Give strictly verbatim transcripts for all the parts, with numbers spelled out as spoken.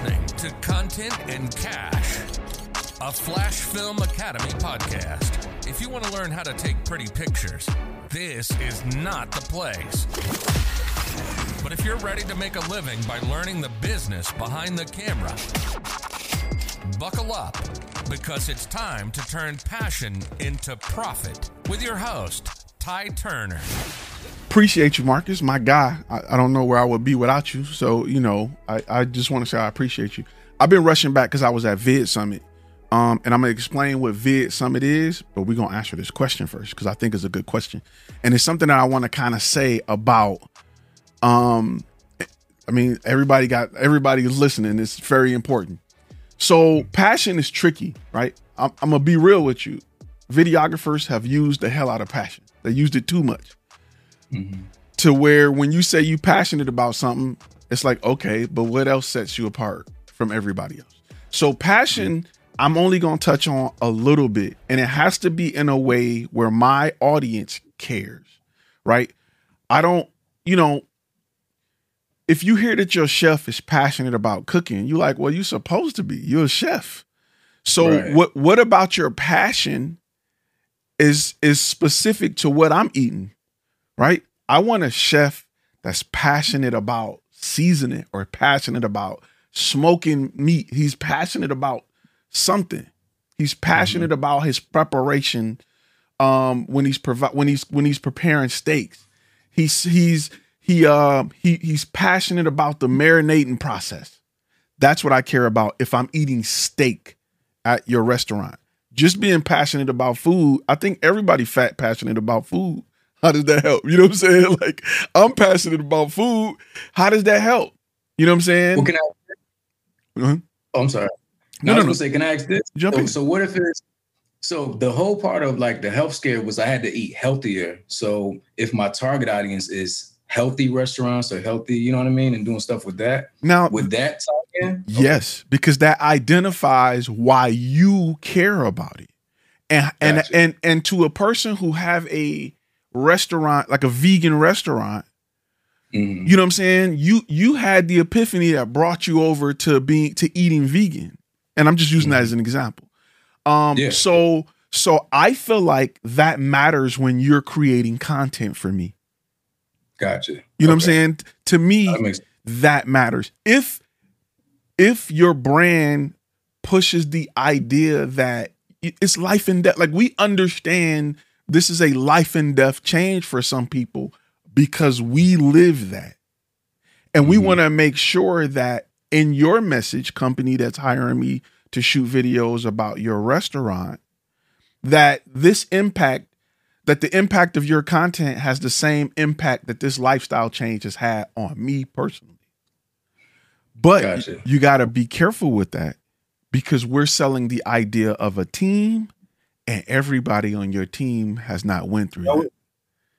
listening to Content and Cash, a Flash Film Academy podcast. If you want to learn how to take pretty pictures, this is not the place. But if you're ready to make a living by learning the business behind the camera, buckle up, because it's time to turn passion into profit with your host, Ty Turner. Appreciate you, Marcus, my guy. I, I don't know where I would be without you. So, you know, I, I just want to say I appreciate you. I've been rushing back because I was at VidSummit. Um, and I'm going to explain what VidSummit is, but we're going to answer this question first because I think it's a good question. And it's something that I want to kind of say about, um, I mean, everybody got, everybody is listening. It's very important. So passion is tricky, right? I'm, I'm going to be real with you. Videographers have used the hell out of passion. They used it too much. Mm-hmm. To where when you say you passionate about something, it's like, okay, but what else sets you apart from everybody else? So passion, mm-hmm. I'm only going to touch on a little bit, and it has to be in a way where my audience cares, right? I don't, you know, if you hear that your chef is passionate about cooking, you're like, well, you're supposed to be, you're a chef. So right. what, what about your passion is, is specific to what I'm eating? Right? I want a chef that's passionate about seasoning or passionate about smoking meat. He's passionate about something. He's passionate mm-hmm. about his preparation. Um, when he's provi- when he's when he's preparing steaks, he's he's he uh he he's passionate about the marinating process. That's what I care about. If I'm eating steak at your restaurant, just being passionate about food. I think everybody fat passionate about food. How does that help? You know what I'm saying? Like, I'm passionate about food. How does that help? You know what I'm saying? Well, can I? Mm-hmm. Oh, I'm sorry. No, no, I was no, gonna no. say, can I ask this? Jump so, in. so what if it's, so the whole part of like the health scare was I had to eat healthier. So if my target audience is healthy restaurants or healthy, you know what I mean? And doing stuff with that. Now, with that target? Yes, okay. Because that identifies why you care about it. And, gotcha. and, and, and to a person who have a, restaurant, like a vegan restaurant, mm. you know what I'm saying? You you had the epiphany that brought you over to being to eating vegan, and I'm just using mm. that as an example. Um, yeah. So so I feel like that matters when you're creating content for me. Gotcha. You know okay. what I'm saying? To me, that, makes- that matters. If if your brand pushes the idea that it's life and death, like we understand. This is a life and death change for some people because we live that. And we mm-hmm. want to make sure that in your message, company that's hiring me to shoot videos about your restaurant, that this impact, that the impact of your content has the same impact that this lifestyle change has had on me personally. But gotcha. you got to be careful with that because we're selling the idea of a team. And everybody on your team has not went through that.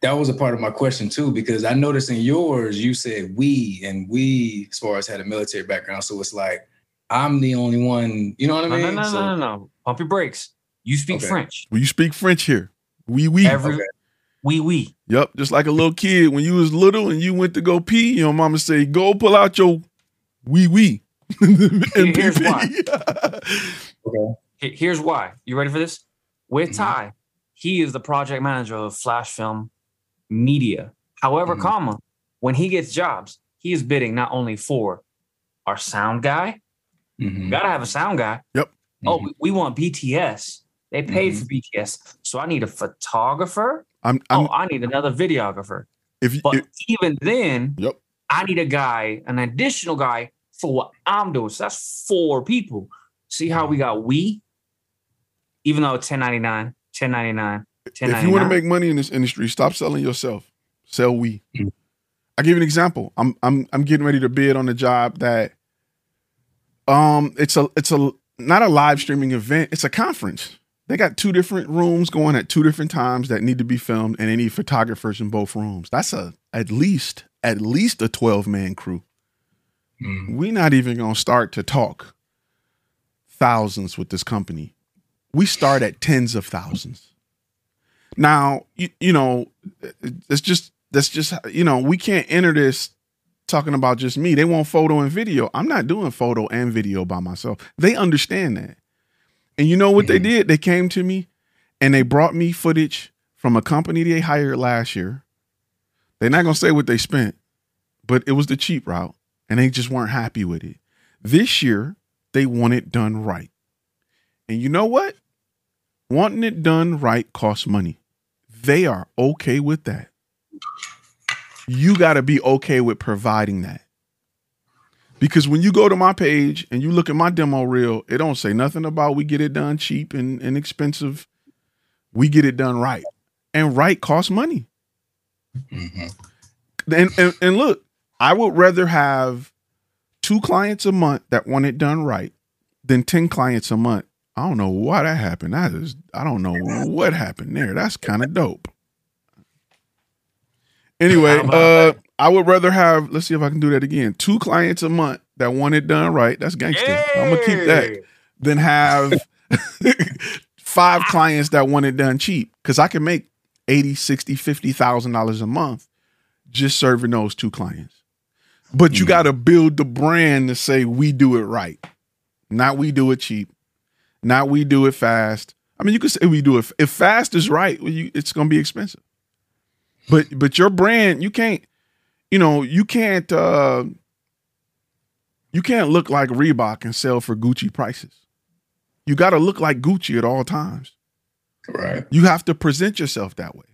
That was a part of my question, too, because I noticed in yours, you said we and we, as far as had a military background. So it's like, I'm the only one. You know what I mean? No, no, no, so, no, no, no. Pump your brakes. You speak okay. French. Well, you speak French here. We, we. Every, okay. We, we. Yep. Just like a little kid. When you was little and you went to go pee, your mama say, go pull out your wee wee. And here's why. okay. Here's why. You ready for this? With Ty, mm-hmm. he is the project manager of Flash Film Media. However, mm-hmm. comma, when he gets jobs, he is bidding not only for our sound guy. Mm-hmm. Got to have a sound guy. Yep. Oh, mm-hmm. we want B T S. They paid mm-hmm. for B T S. So I need a photographer. I'm, I'm, oh, I need another videographer. If, but if, even then, yep. I need a guy, an additional guy for what I'm doing. So that's four people. See how we got we? Even though it's ten ninety-nine, ten ninety-nine, ten ninety-nine. If you want to make money in this industry, stop selling yourself. Sell we. Mm-hmm. I give you an example. I'm I'm I'm getting ready to bid on a job that um it's a it's a not a live streaming event, it's a conference. They got two different rooms going at two different times that need to be filmed, and they need photographers in both rooms. That's a at least at least a twelve-man crew. Mm-hmm. We're not even gonna start to talk thousands with this company. We start at tens of thousands. Now, you, you know, it's just, that's just, you know, we can't enter this talking about just me. They want photo and video. I'm not doing photo and video by myself. They understand that. And you know what mm-hmm. they did? They came to me and they brought me footage from a company they hired last year. They're not going to say what they spent, but it was the cheap route and they just weren't happy with it. This year, they want it done right. And you know what? Wanting it done right costs money. They are okay with that. You got to be okay with providing that. Because when you go to my page and you look at my demo reel, it don't say nothing about we get it done cheap and inexpensive. We get it done right. And right costs money. Mm-hmm. And, and, and look, I would rather have two clients a month that want it done right than ten clients a month. I don't know why that happened. That is, I don't know what happened there. That's kind of dope. Anyway, uh, I would rather have, let's see if I can do that again. Two clients a month that want it done right. That's gangster. Yay! I'm going to keep that. Then have five clients that want it done cheap. Because I can make eighty, sixty, fifty thousand dollars a month just serving those two clients. But mm-hmm. you got to build the brand to say we do it right. Not we do it cheap. Not we do it fast. I mean, you could say we do it. If fast is right, well, you, it's going to be expensive. But but your brand, you can't, you know, you can't uh, you can't look like Reebok and sell for Gucci prices. You got to look like Gucci at all times. Right. You have to present yourself that way.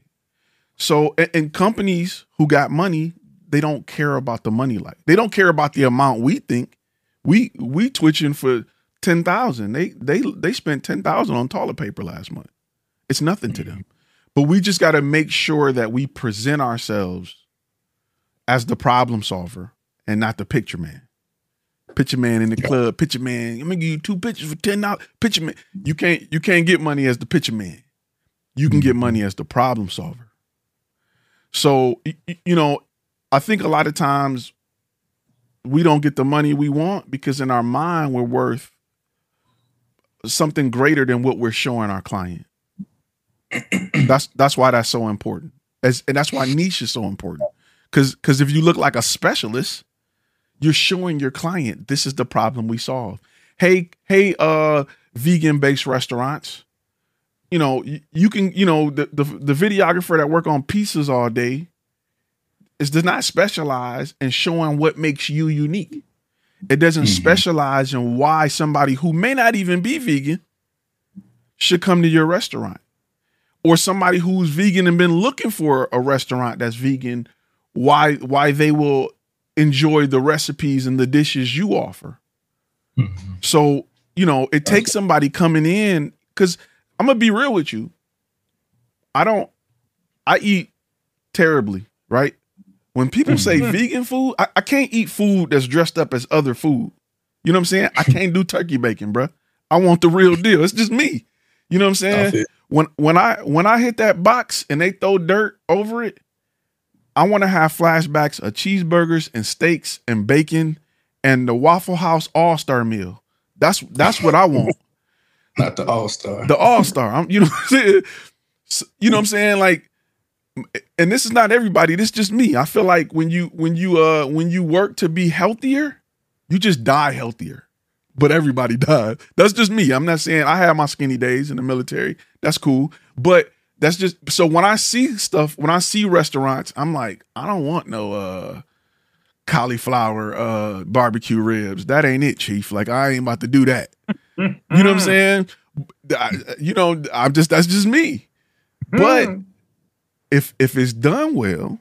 So and, and companies who got money, they don't care about the money. Like they don't care about the amount we think we we twitching for ten thousand. They they they spent ten thousand on toilet paper last month. It's nothing to them. But we just got to make sure that we present ourselves as the problem solver and not the picture man. Picture man in the club, picture man. I'm gonna give you two pictures for ten dollars. Picture man. You can't you can't get money as the picture man. You can get money as the problem solver. So you know, I think a lot of times we don't get the money we want because in our mind we're worth something greater than what we're showing our client. That's that's why that's so important. As, and that's why niche is so important. Because because if you look like a specialist, you're showing your client this is the problem we solve. Hey, hey, uh, vegan-based restaurants, you know, you, you can, you know, the, the the videographer that work on pizzas all day is does not specialize in showing what makes you unique. It doesn't mm-hmm. specialize in why somebody who may not even be vegan should come to your restaurant. Or somebody who's vegan and been looking for a restaurant that's vegan, why why they will enjoy the recipes and the dishes you offer. Mm-hmm. So, you know, it takes somebody coming in, because I'm going to be real with you. I don't, I eat terribly, right? When people say vegan food, I, I can't eat food that's dressed up as other food. You know what I'm saying? I can't do turkey bacon, bro. I want the real deal. It's just me. You know what I'm saying? When when I when I hit that box and they throw dirt over it, I want to have flashbacks of cheeseburgers and steaks and bacon and the Waffle House All-Star meal. That's that's what I want. Not the All-Star. The All-Star. I'm, you know what I'm saying? You know what I'm saying? Like, and this is not everybody. This is just me. I feel like when you when you uh when you work to be healthier, you just die healthier. But everybody died. That's just me. I'm not saying I had my skinny days in the military. That's cool. But that's just, so when I see stuff, when I see restaurants, I'm like, I don't want no uh, cauliflower, uh, barbecue ribs. That ain't it, Chief. Like, I ain't about to do that. You know what I'm saying? I, you know, I'm just, that's just me. But if, if it's done well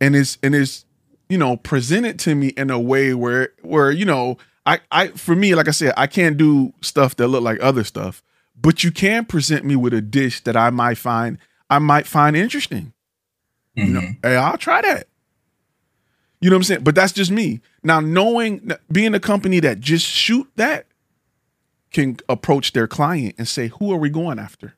and it's, and it's, you know, presented to me in a way where, where, you know, I, I, for me, like I said, I can't do stuff that look like other stuff, but you can present me with a dish that I might find, I might find interesting. Mm-hmm. You know, hey, I'll try that. You know what I'm saying? But that's just me. Now, knowing, being a company that just shoot that can approach their client and say, who are we going after?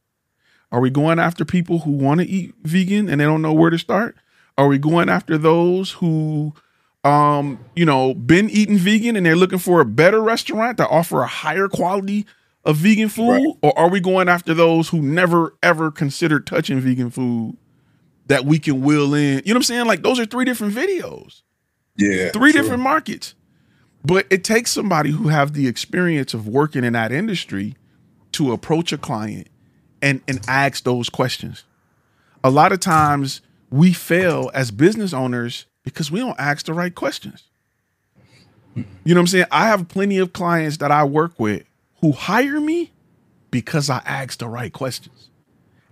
Are we going after people who want to eat vegan and they don't know where to start? Are we going after those who... Um, you know, been eating vegan and they're looking for a better restaurant that offer a higher quality of vegan food? Right. Or are we going after those who never, ever considered touching vegan food that we can wheel in? You know what I'm saying? Like, those are three different videos. Yeah, three true. different markets. But it takes somebody who have the experience of working in that industry to approach a client and, and ask those questions. A lot of times we fail as business owners because we don't ask the right questions. You know what I'm saying? I have plenty of clients that I work with who hire me because I ask the right questions.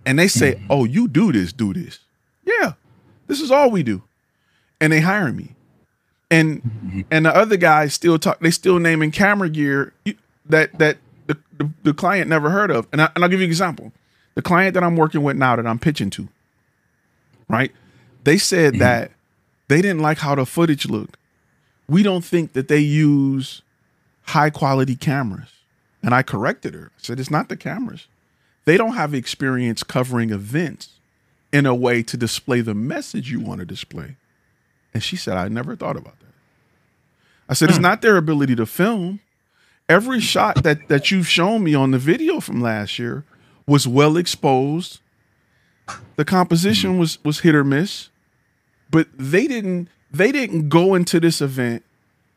And they say, oh, you do this, do this. Yeah, this is all we do. And they hire me. And and the other guys still talk. They still naming camera gear that that the, the, the client never heard of. And, I, and I'll give you an example. The client that I'm working with now that I'm pitching to, right? They said mm-hmm. that they didn't like how the footage looked. We don't think that they use high quality cameras. And I corrected her. I said, it's not the cameras. They don't have experience covering events in a way to display the message you want to display. And she said, I never thought about that. I said, it's not their ability to film. Every shot that, that you've shown me on the video from last year was well exposed. The composition was was hit or miss. But they didn't they didn't go into this event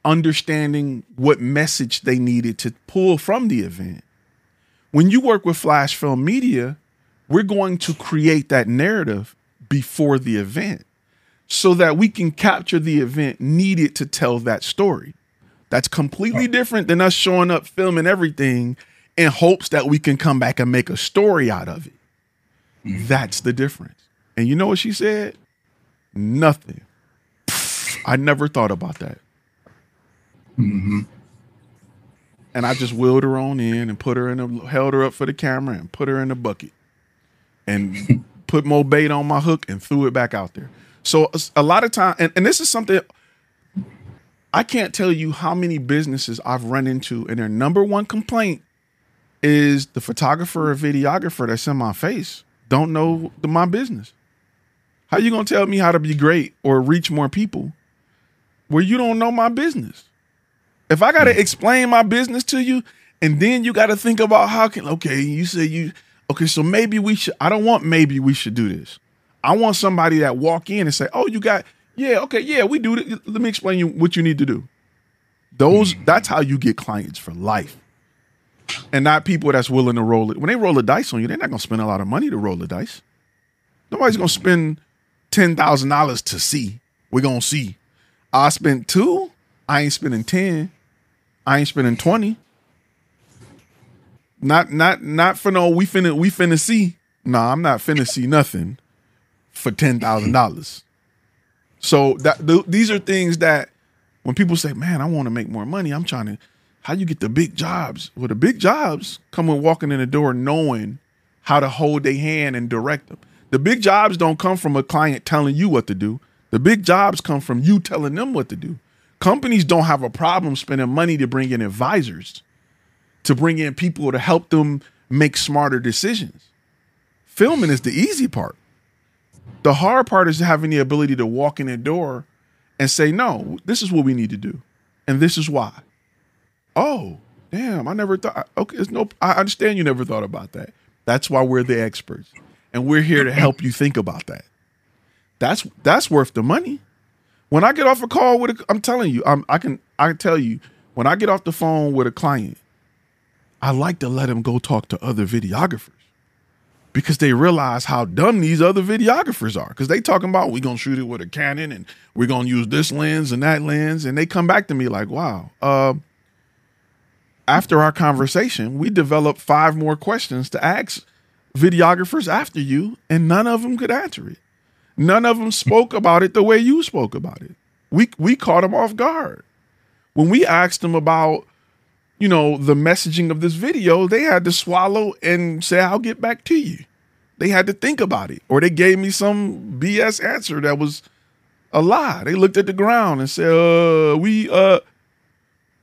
understanding what message they needed to pull from the event. When you work with Flash Film Media, we're going to create that narrative before the event, so that we can capture the event needed to tell that story. That's completely different than us showing up, filming everything in hopes that we can come back and make a story out of it. Mm-hmm. That's the difference. And you know what she said? Nothing. I never thought about that. Mm-hmm. And I just wheeled her on in and put her in a, held her up for the camera and put her in a bucket and put more bait on my hook and threw it back out there. So a lot of time, and, and this is something, I can't tell you how many businesses I've run into and their number one complaint is the photographer or videographer that's in my face don't know the, my business. How you going to tell me how to be great or reach more people where you don't know my business? If I got to explain my business to you and then you got to think about how can, okay, you say you, okay, so maybe we should, I don't want maybe we should do this. I want somebody that walk in and say, oh, you got, yeah, okay, yeah, we do it. Let me explain you what you need to do. Those, that's how you get clients for life. And not people that's willing to roll it. When they roll a dice on you, they're not going to spend a lot of money to roll the dice. Nobody's going to spend ten thousand dollars to see. We're going to see. I spent two. I ain't spending ten. I ain't spending twenty. Not, not, not for no, we finna, we finna see. Nah, I'm not finna see nothing for ten thousand dollars. So that th- these are things that when people say, man, I want to make more money, I'm trying to, how you get the big jobs? Well, the big jobs come with walking in the door, knowing how to hold their hand and direct them. The big jobs don't come from a client telling you what to do. The big jobs come from you telling them what to do. Companies don't have a problem spending money to bring in advisors, to bring in people to help them make smarter decisions. Filming is the easy part. The hard part is having the ability to walk in the door and say, no, this is what we need to do. And this is why. Oh, damn, I never thought. Okay, it's no, I understand you never thought about that. That's why we're the experts. And we're here to help you think about that. That's that's worth the money. When I get off a call with a, I'm telling you, I'm, I can I can tell you, when I get off the phone with a client, I like to let them go talk to other videographers, because they realize how dumb these other videographers are. Because they talking about, we're going to shoot it with a Canon and we're going to use this lens and that lens. And they come back to me like, wow. Uh, after our conversation, we developed five more questions to ask videographers after you, and none of them could answer it. None of them spoke about it the way you spoke about it. We, we caught them off guard. When we asked them about, you know, the messaging of this video, they had to swallow and say, I'll get back to you. They had to think about it, or they gave me some B S answer that was a lie. They looked at the ground and said, uh, we, uh,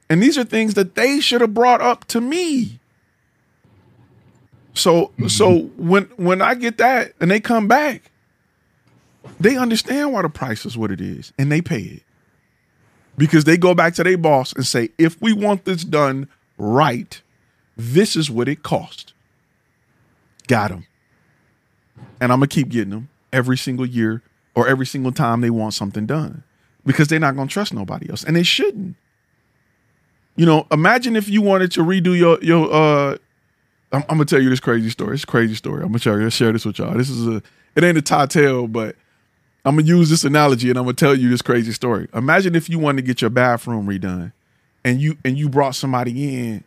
and these are things that they should have brought up to me. So, mm-hmm. so when, when I get that and they come back, they understand why the price is what it is and they pay it. Because they go back to their boss and say, if we want this done right, this is what it costs. Got them. And I'm going to keep getting them every single year or every single time they want something done. because they're not going to trust nobody else, and they shouldn't. You know, imagine if you wanted to redo your your. Uh, I'm, I'm gonna tell you this crazy story. It's a crazy story. I'm gonna share, I'll share this with y'all. This is a. It ain't a tie tale, but I'm gonna use this analogy, and I'm gonna tell you this crazy story. Imagine if you wanted to get your bathroom redone, and you and you brought somebody in,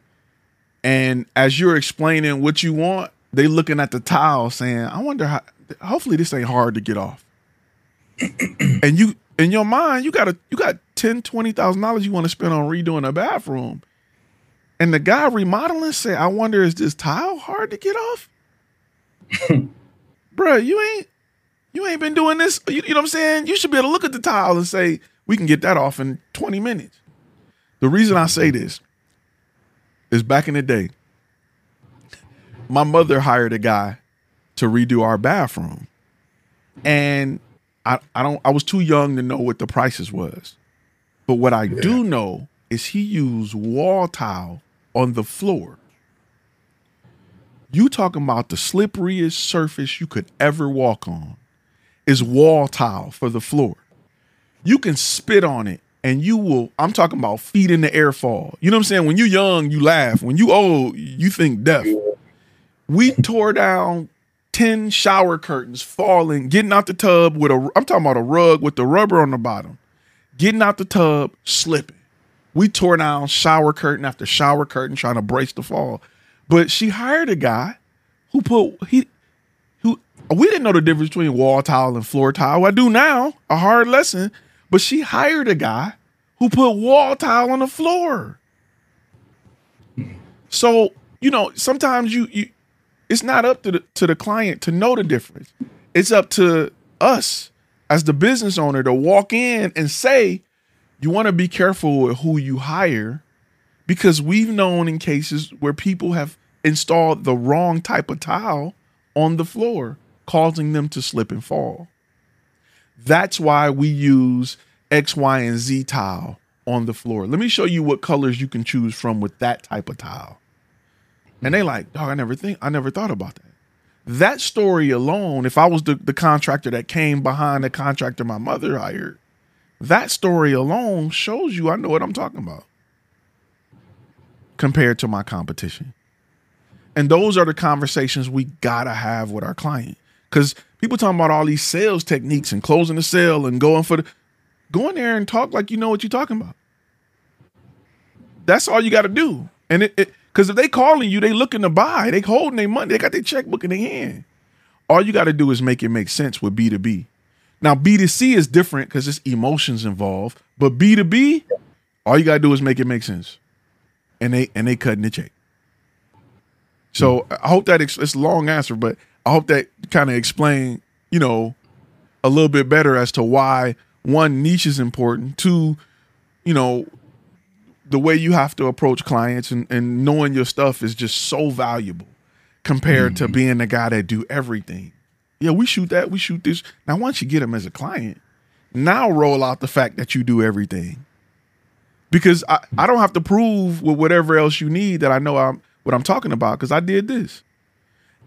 and as you're explaining what you want, they looking at the tile, saying, "I wonder how. Hopefully, this ain't hard to get off." And you. In your mind, you got a, you got ten thousand dollars, twenty thousand dollars you want to spend on redoing a bathroom. And the guy remodeling said, I wonder, is this tile hard to get off? Bruh, you ain't you ain't been doing this. You, you know what I'm saying? You should be able to look at the tile and say, we can get that off in twenty minutes. The reason I say this is back in the day, my mother hired a guy to redo our bathroom. And I, I don't. I was too young to know what the prices was, but what I yeah. do know is he used wall tile on the floor. You talking about the slipperiest surface you could ever walk on is wall tile for the floor. You can spit on it and you will. I'm talking about feet in the air fall. You know what I'm saying? When you're young, you laugh. When you old, you think death. We tore down ten shower curtains falling, getting out the tub with a, I'm talking about a rug with the rubber on the bottom, getting out the tub, slipping. We tore down shower curtain after shower curtain trying to brace the fall. But she hired a guy who put, he, who, we didn't know the difference between wall tile and floor tile. I do now, a hard lesson, but she hired a guy who put wall tile on the floor. So, you know, sometimes you, you, it's not up to the, to the client to know the difference. It's up to us as the business owner to walk in and say, you want to be careful with who you hire, because we've known in cases where people have installed the wrong type of tile on the floor, causing them to slip and fall. That's why we use X, Y, and Z tile on the floor. Let me show you what colors you can choose from with that type of tile. And they like, dog, I never think, I never thought about that. That story alone, if I was the, the contractor that came behind the contractor my mother hired, that story alone shows you I know what I'm talking about compared to my competition. And those are the conversations we gotta have with our client. Because people talking about all these sales techniques and closing the sale and going for the, go in there and talk like you know what you're talking about. That's all you gotta do. And it, it because if they calling you, they looking to buy. They holding their money. They got their checkbook in their hand. All you got to do is make it make sense with B two B. Now, B two C is different because it's emotions involved. But B two B, all you got to do is make it make sense. And they and they cutting the check. So I hope that it's, it's a long answer, but I hope that kind of explained, you know, a little bit better as to why, one, niche is important, two, you know, the way you have to approach clients and, and knowing your stuff is just so valuable compared mm-hmm. to being the guy that do everything. Yeah, we shoot that, we shoot this. Now, once you get them as a client, now roll out the fact that you do everything. Because I, I don't have to prove with whatever else you need that I know I'm, what I'm talking about because I did this.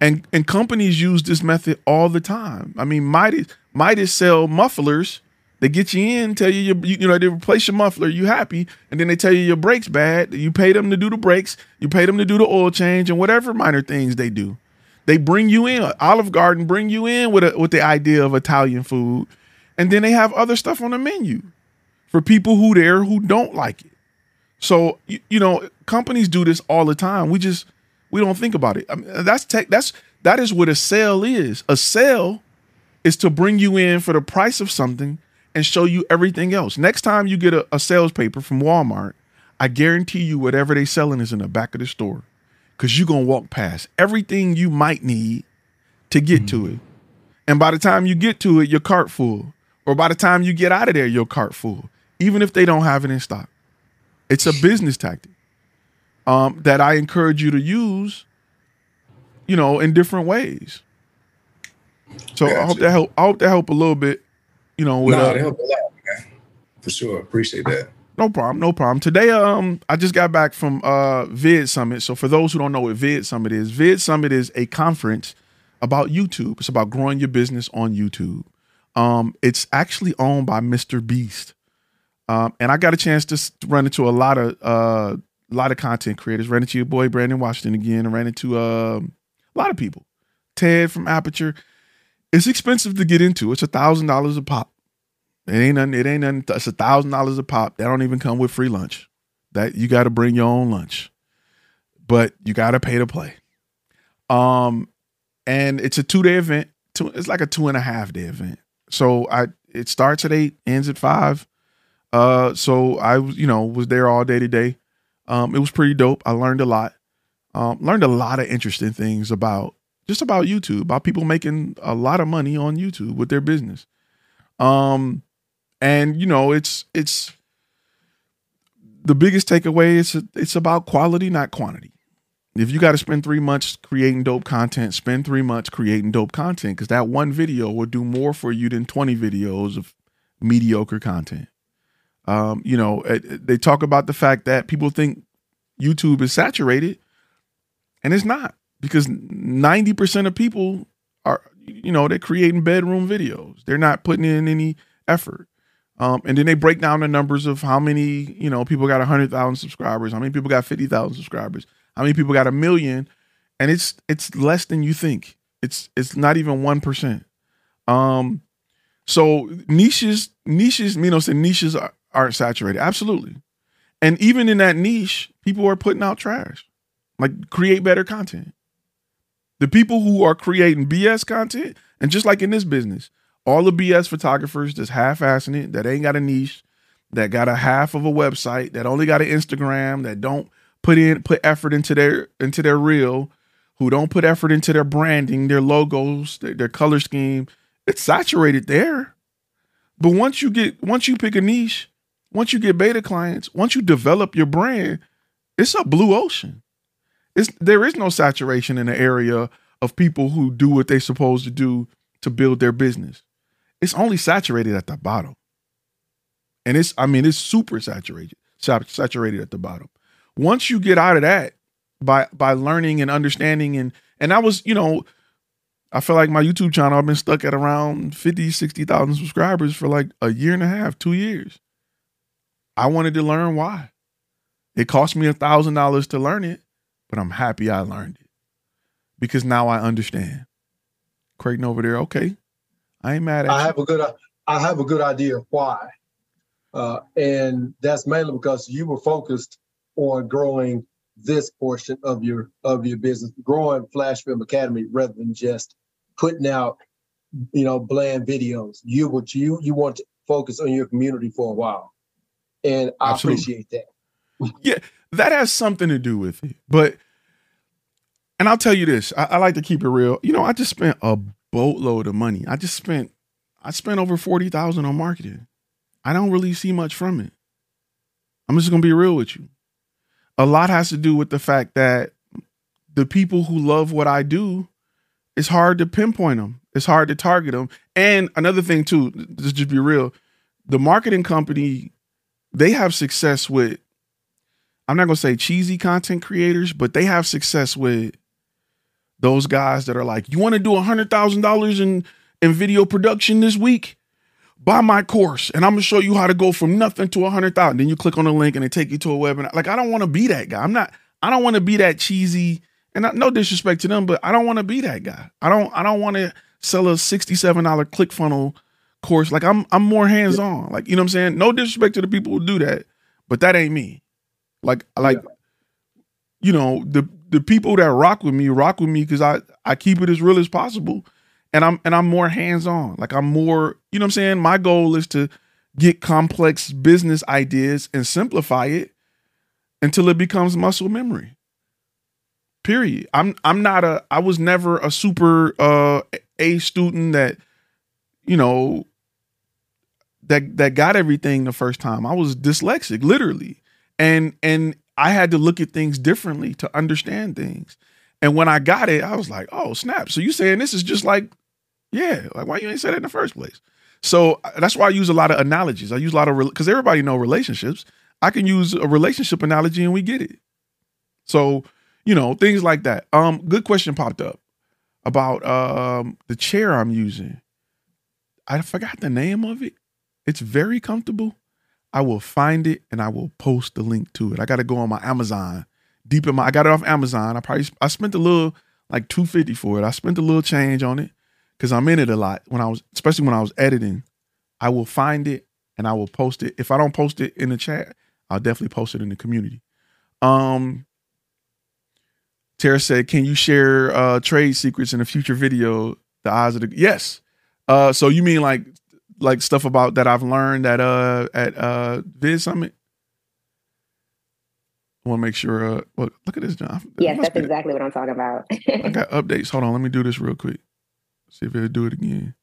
And and companies use this method all the time. I mean, Midas, Midas sell mufflers. They get you in, tell you, your, you you know, they replace your muffler, you happy, and then they tell you your brake's bad. You pay them to do the brakes, you pay them to do the oil change, and whatever minor things they do. They bring you in, Olive Garden bring you in with a, with the idea of Italian food, and then they have other stuff on the menu for people who there who don't like it. So you, you know, companies do this all the time. We just we don't think about it. I mean, that's tech, that's that is what a sale is. A sale is to bring you in for the price of something and show you everything else. Next time you get a, a sales paper from Walmart, I guarantee you whatever they selling is in the back of the store, because you're going to walk past everything you might need to get mm-hmm. to it. And by the time you get to it, your cart full. Or by the time you get out of there, your cart full, even if they don't have it in stock. It's a business tactic um, that I encourage you to use, you know, in different ways. So gotcha. I hope that help. I hope that help a little bit. You know, with, no, uh, they help a lot, man. For sure, appreciate that. No problem, no problem. Today, um, I just got back from uh VidSummit. So, for those who don't know what VidSummit is, VidSummit is a conference about YouTube. It's about growing your business on YouTube. Um, it's actually owned by Mister Beast. Um, and I got a chance to run into a lot of uh, lot of content creators. Ran into your boy Brandon Washington again, and ran into um, a lot of people. Ted from Aperture. It's expensive to get into. It's a thousand dollars a pop. It ain't nothing. It ain't nothing. It's a thousand dollars a pop. That don't even come with free lunch. That you got to bring your own lunch, but you got to pay to play. Um, and it's a two day event. Two, it's like a two and a half day event. So I it starts at eight, ends at five. Uh, so I was, you know, was there all day today. Um, it was pretty dope. I learned a lot, um, learned a lot of interesting things about just about YouTube, about people making a lot of money on YouTube with their business. Um, and you know, it's, it's the biggest takeaway is it's about quality, not quantity. If you got to spend three months creating dope content, spend three months creating dope content. Cause that one video will do more for you than twenty videos of mediocre content. Um, you know, they talk about the fact that people think YouTube is saturated, and it's not, because ninety percent of people are, you know, they're creating bedroom videos. They're not putting in any effort. Um, and then they break down the numbers of how many, you know, people got a hundred thousand subscribers, how many people got fifty thousand subscribers, how many people got a million. And it's, it's less than you think. It's, it's not even one percent. Um, so niches, niches, you know, so niches are, aren't saturated. Absolutely. And even in that niche, people are putting out trash. Like, create better content. The people who are creating B S content, and just like in this business, all the B S photographers that's half-assing it, that ain't got a niche, that got a half of a website, that only got an Instagram, that don't put in put effort into their into their reel, who don't put effort into their branding, their logos, their, their color scheme. It's saturated there. But once you get once you pick a niche, once you get beta clients, once you develop your brand, it's a blue ocean. It's, there is no saturation in the area of people who do what they're supposed to do to build their business. It's only saturated at the bottom. And it's, I mean, it's super saturated, saturated at the bottom. Once you get out of that by, by learning and understanding, and, and I was, you know, I feel like my YouTube channel, I've been stuck at around fifty, sixty thousand subscribers for like a year and a half, two years. I wanted to learn why. It cost me a thousand dollars to learn it, but I'm happy I learned it, because now I understand. Creighton over there, okay, I ain't mad at I you. have a good, I have a good idea of why, uh, and that's mainly because you were focused on growing this portion of your of your business, growing Flash Film Academy, rather than just putting out, you know, bland videos. You would you you want to focus on your community for a while. And I Absolutely. appreciate that. Yeah, that has something to do with it. But, and I'll tell you this, I, I like to keep it real. You know, I just spent a boatload of money. I just spent, I spent over forty thousand on marketing. I don't really see much from it. I'm just going to be real with you. A lot has to do with the fact that the people who love what I do, it's hard to pinpoint them. It's hard to target them. And another thing too, just to be real, the marketing company, they have success with, I'm not going to say cheesy content creators, but they have success with those guys that are like, you want to do one hundred thousand dollars in, in video production this week? Buy my course, and I'm going to show you how to go from nothing to one hundred thousand. Then you click on the link and they take you to a webinar. Like, I don't want to be that guy. I'm not, I don't want to be that cheesy, and not, no disrespect to them, but I don't want to be that guy. I don't, I don't want to sell a sixty-seven dollars ClickFunnels course. Like, I'm I'm more hands-on. Like, you know what I'm saying? No disrespect to the people who do that, but that ain't me. Like, like, yeah. you know, the the people that rock with me rock with me because I, I keep it as real as possible. And I'm and I'm more hands-on. Like, I'm more, you know what I'm saying? My goal is to get complex business ideas and simplify it until it becomes muscle memory. Period. I'm I'm not a I was never a super uh A student that, you know, that that got everything the first time. I was dyslexic, literally. And and I had to look at things differently to understand things. And when I got it, I was like, oh, snap. So you saying this is just like, yeah, like, why you ain't say that in the first place? So that's why I use a lot of analogies. I use a lot of, because everybody know relationships. I can use a relationship analogy and we get it. So, you know, things like that. Um, good question popped up about um the chair I'm using. I forgot the name of it. It's very comfortable. I will find it and I will post the link to it. I got to go on my Amazon, deep in my, I got it off Amazon. I probably, I spent a little, like two fifty for it. I spent a little change on it because I'm in it a lot. When I was, especially when I was editing, I will find it and I will post it. If I don't post it in the chat, I'll definitely post it in the community. Um, Tara said, can you share uh, trade secrets in a future video? The eyes of the, yes. Uh, so you mean like, like stuff about that I've learned at, uh, at uh, VidSummit? I want to make sure, uh, well, look at this, John. Yes, that's exactly what I'm talking about. I got updates. Hold on. Let me do this real quick. See if it'll do it again.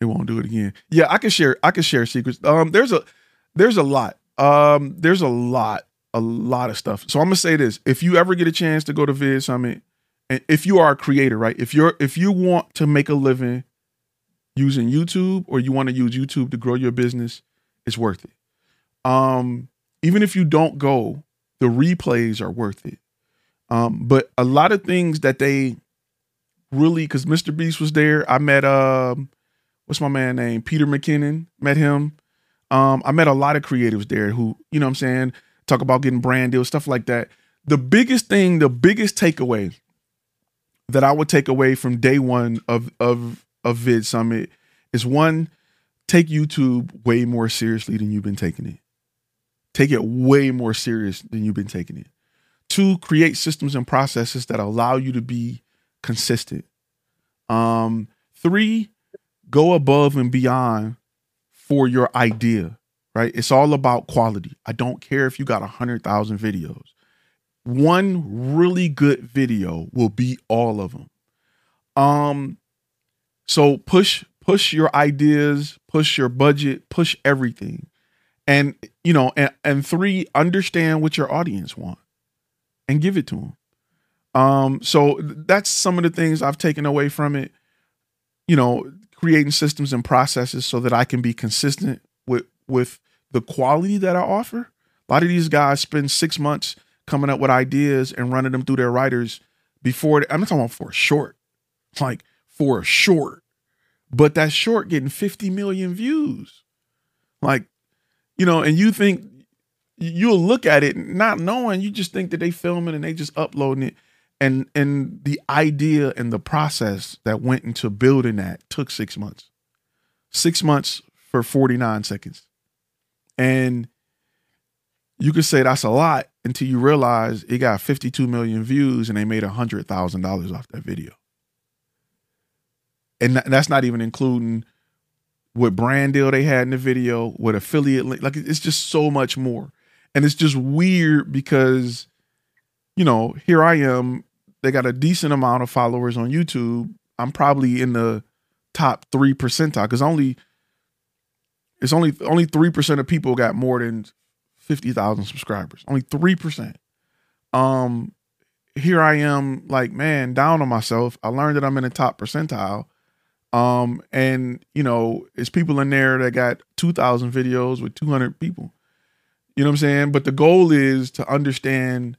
It won't do it again. Yeah, I can share, I can share secrets. Um, there's a, there's a lot. Um, there's a lot, a lot of stuff. So I'm going to say this. If you ever get a chance to go to VidSummit, and if you are a creator, right? If you're, if you want to make a living using YouTube or you want to use YouTube to grow your business, it's worth it. Um, Even if you don't go, the replays are worth it. Um, but a lot of things that they really, because Mister Beast was there. I met, um, what's my man named? Peter McKinnon, met him. Um, I met a lot of creatives there who, you know what I'm saying, talk about getting brand deals, stuff like that. The biggest thing, the biggest takeaway that I would take away from day one of, of, of VidSummit is one, take YouTube way more seriously than you've been taking it. Take it way more serious than you've been taking it. Two, create systems and processes that allow you to be consistent. Um, three, go above and beyond for your idea, right? It's all about quality. I don't care if you got one hundred thousand videos. One really good video will beat all of them. Um, so push, push your ideas, push your budget, push everything. And, you know, and, and three, understand what your audience want and give it to them. Um, so that's some of the things I've taken away from it, you know, creating systems and processes so that I can be consistent with, with the quality that I offer. A lot of these guys spend six months coming up with ideas and running them through their writers before. I'm not talking about for a short, like for a short, but that short getting fifty million views, like, you know, and you think you'll look at it not knowing, you just think that they filming and they just uploading it. And, and the idea and the process that went into building that took six months, six months for forty-nine seconds. And you could say that's a lot until you realize it got fifty-two million views and they made a hundred thousand dollars off that video. And that's not even including what brand deal they had in the video, what affiliate link, like it's just so much more. And it's just weird because, you know, here I am, they got a decent amount of followers on YouTube. I'm probably in the top three percentile because only, it's only, only three percent of people got more than fifty thousand subscribers, only three percent. Um, here I am like, man, down on myself. I learned that I'm in the top percentile. Um, and you know, it's people in there that got two thousand videos with two hundred people, you know what I'm saying? But the goal is to understand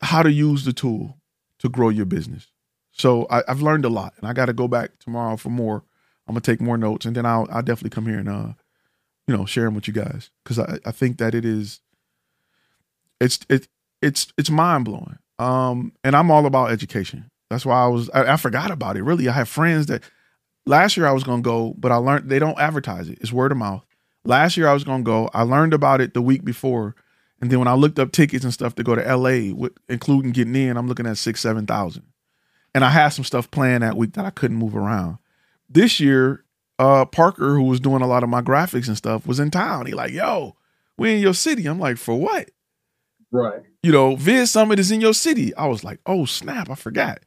how to use the tool to grow your business. So I, I've learned a lot and I got to go back tomorrow for more. I'm gonna take more notes and then I'll, I'll definitely come here and, uh, you know, share them with you guys. Cause I, I think that it is, it's, it, it's, it's mind blowing. Um, and I'm all about education. That's why I was, I, I forgot about it. Really, I have friends that last year I was going to go, but I learned they don't advertise it. It's word of mouth. Last year I was going to go. I learned about it the week before. And then when I looked up tickets and stuff to go to L A, with, including getting in, I'm looking at six, seven thousand. And I had some stuff planned that week that I couldn't move around. This year, uh, Parker, who was doing a lot of my graphics and stuff, was in town. He like, yo, we in your city. I'm like, for what? Right. You know, VidSummit is in your city. I was like, oh, snap, I forgot.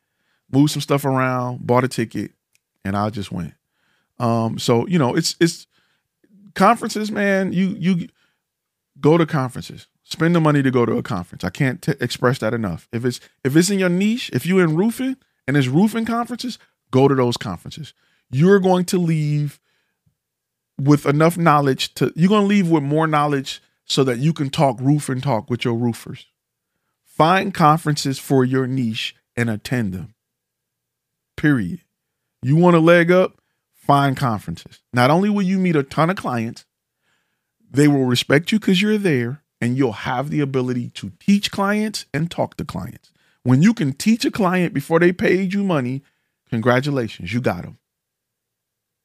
Moved some stuff around, bought a ticket, and I just went. Um, so, you know, it's it's conferences, man. You you go to conferences. Spend the money to go to a conference. I can't t- express that enough. If it's if it's in your niche, if you're in roofing and it's roofing conferences, go to those conferences. You're going to leave with enough knowledge to you're going to leave with more knowledge so that you can talk roof and talk with your roofers. Find conferences for your niche and attend them. Period. You want a leg up? Find conferences. Not only will you meet a ton of clients, They will respect you because you're there, and you'll have the ability to teach clients and talk to clients. When you can teach a client before they paid you money, congratulations, you got them.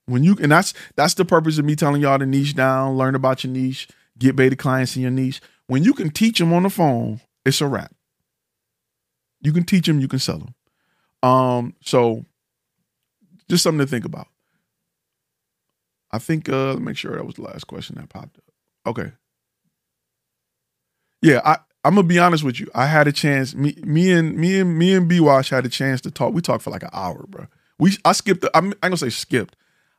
When you, and that's, that's the purpose of me telling y'all to niche down, learn about your niche, get beta clients in your niche. When you can teach them on the phone, it's a wrap. You can teach them, you can sell them. Um, so just something to think about. I think, uh, let me make sure that was the last question that popped up. Okay. Yeah, I, I'm gonna be honest with you. I had a chance. Me, me and me and me and B-Wash had a chance to talk. We talked for like an hour, bro. We I skipped. The, I'm, I'm gonna say skipped.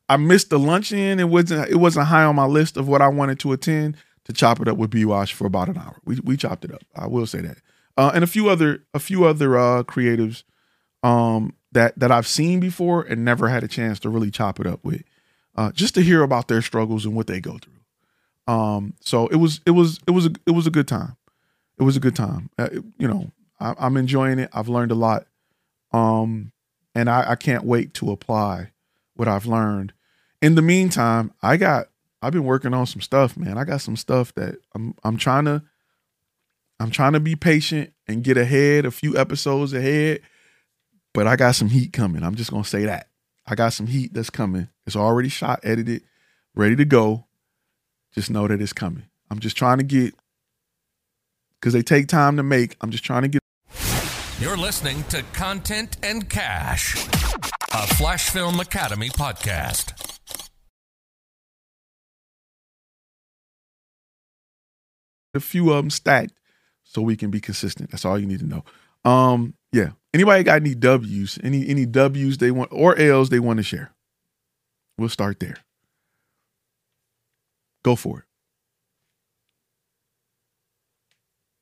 I missed the luncheon. It wasn't. It wasn't high on my list of what I wanted to attend. To chop it up with B-Wash for about an hour. We we chopped it up. I will say that. Uh, and a few other a few other uh, creatives um, that that I've seen before and never had a chance to really chop it up with. Uh, just to hear about their struggles and what they go through. Um, so it was it was it was a, it was a good time. It was a good time. Uh, it, you know, I, I'm enjoying it. I've learned a lot. Um, and I, I can't wait to apply what I've learned. In the meantime, I got, I've been working on some stuff, man. I got some stuff that I'm, I'm trying to, I'm trying to be patient and get ahead a few episodes ahead, but I got some heat coming. I'm just going to say that. I got some heat that's coming. It's already shot, edited, ready to go. Just know that it's coming. I'm just trying to get, because they take time to make. I'm just trying to get. You're listening to Content and Cash, a Flash Film Academy podcast. A few of them stacked so we can be consistent. That's all you need to know. Um, yeah. Anybody got any W's? Any any W's they want or L's they want to share? We'll start there. Go for it.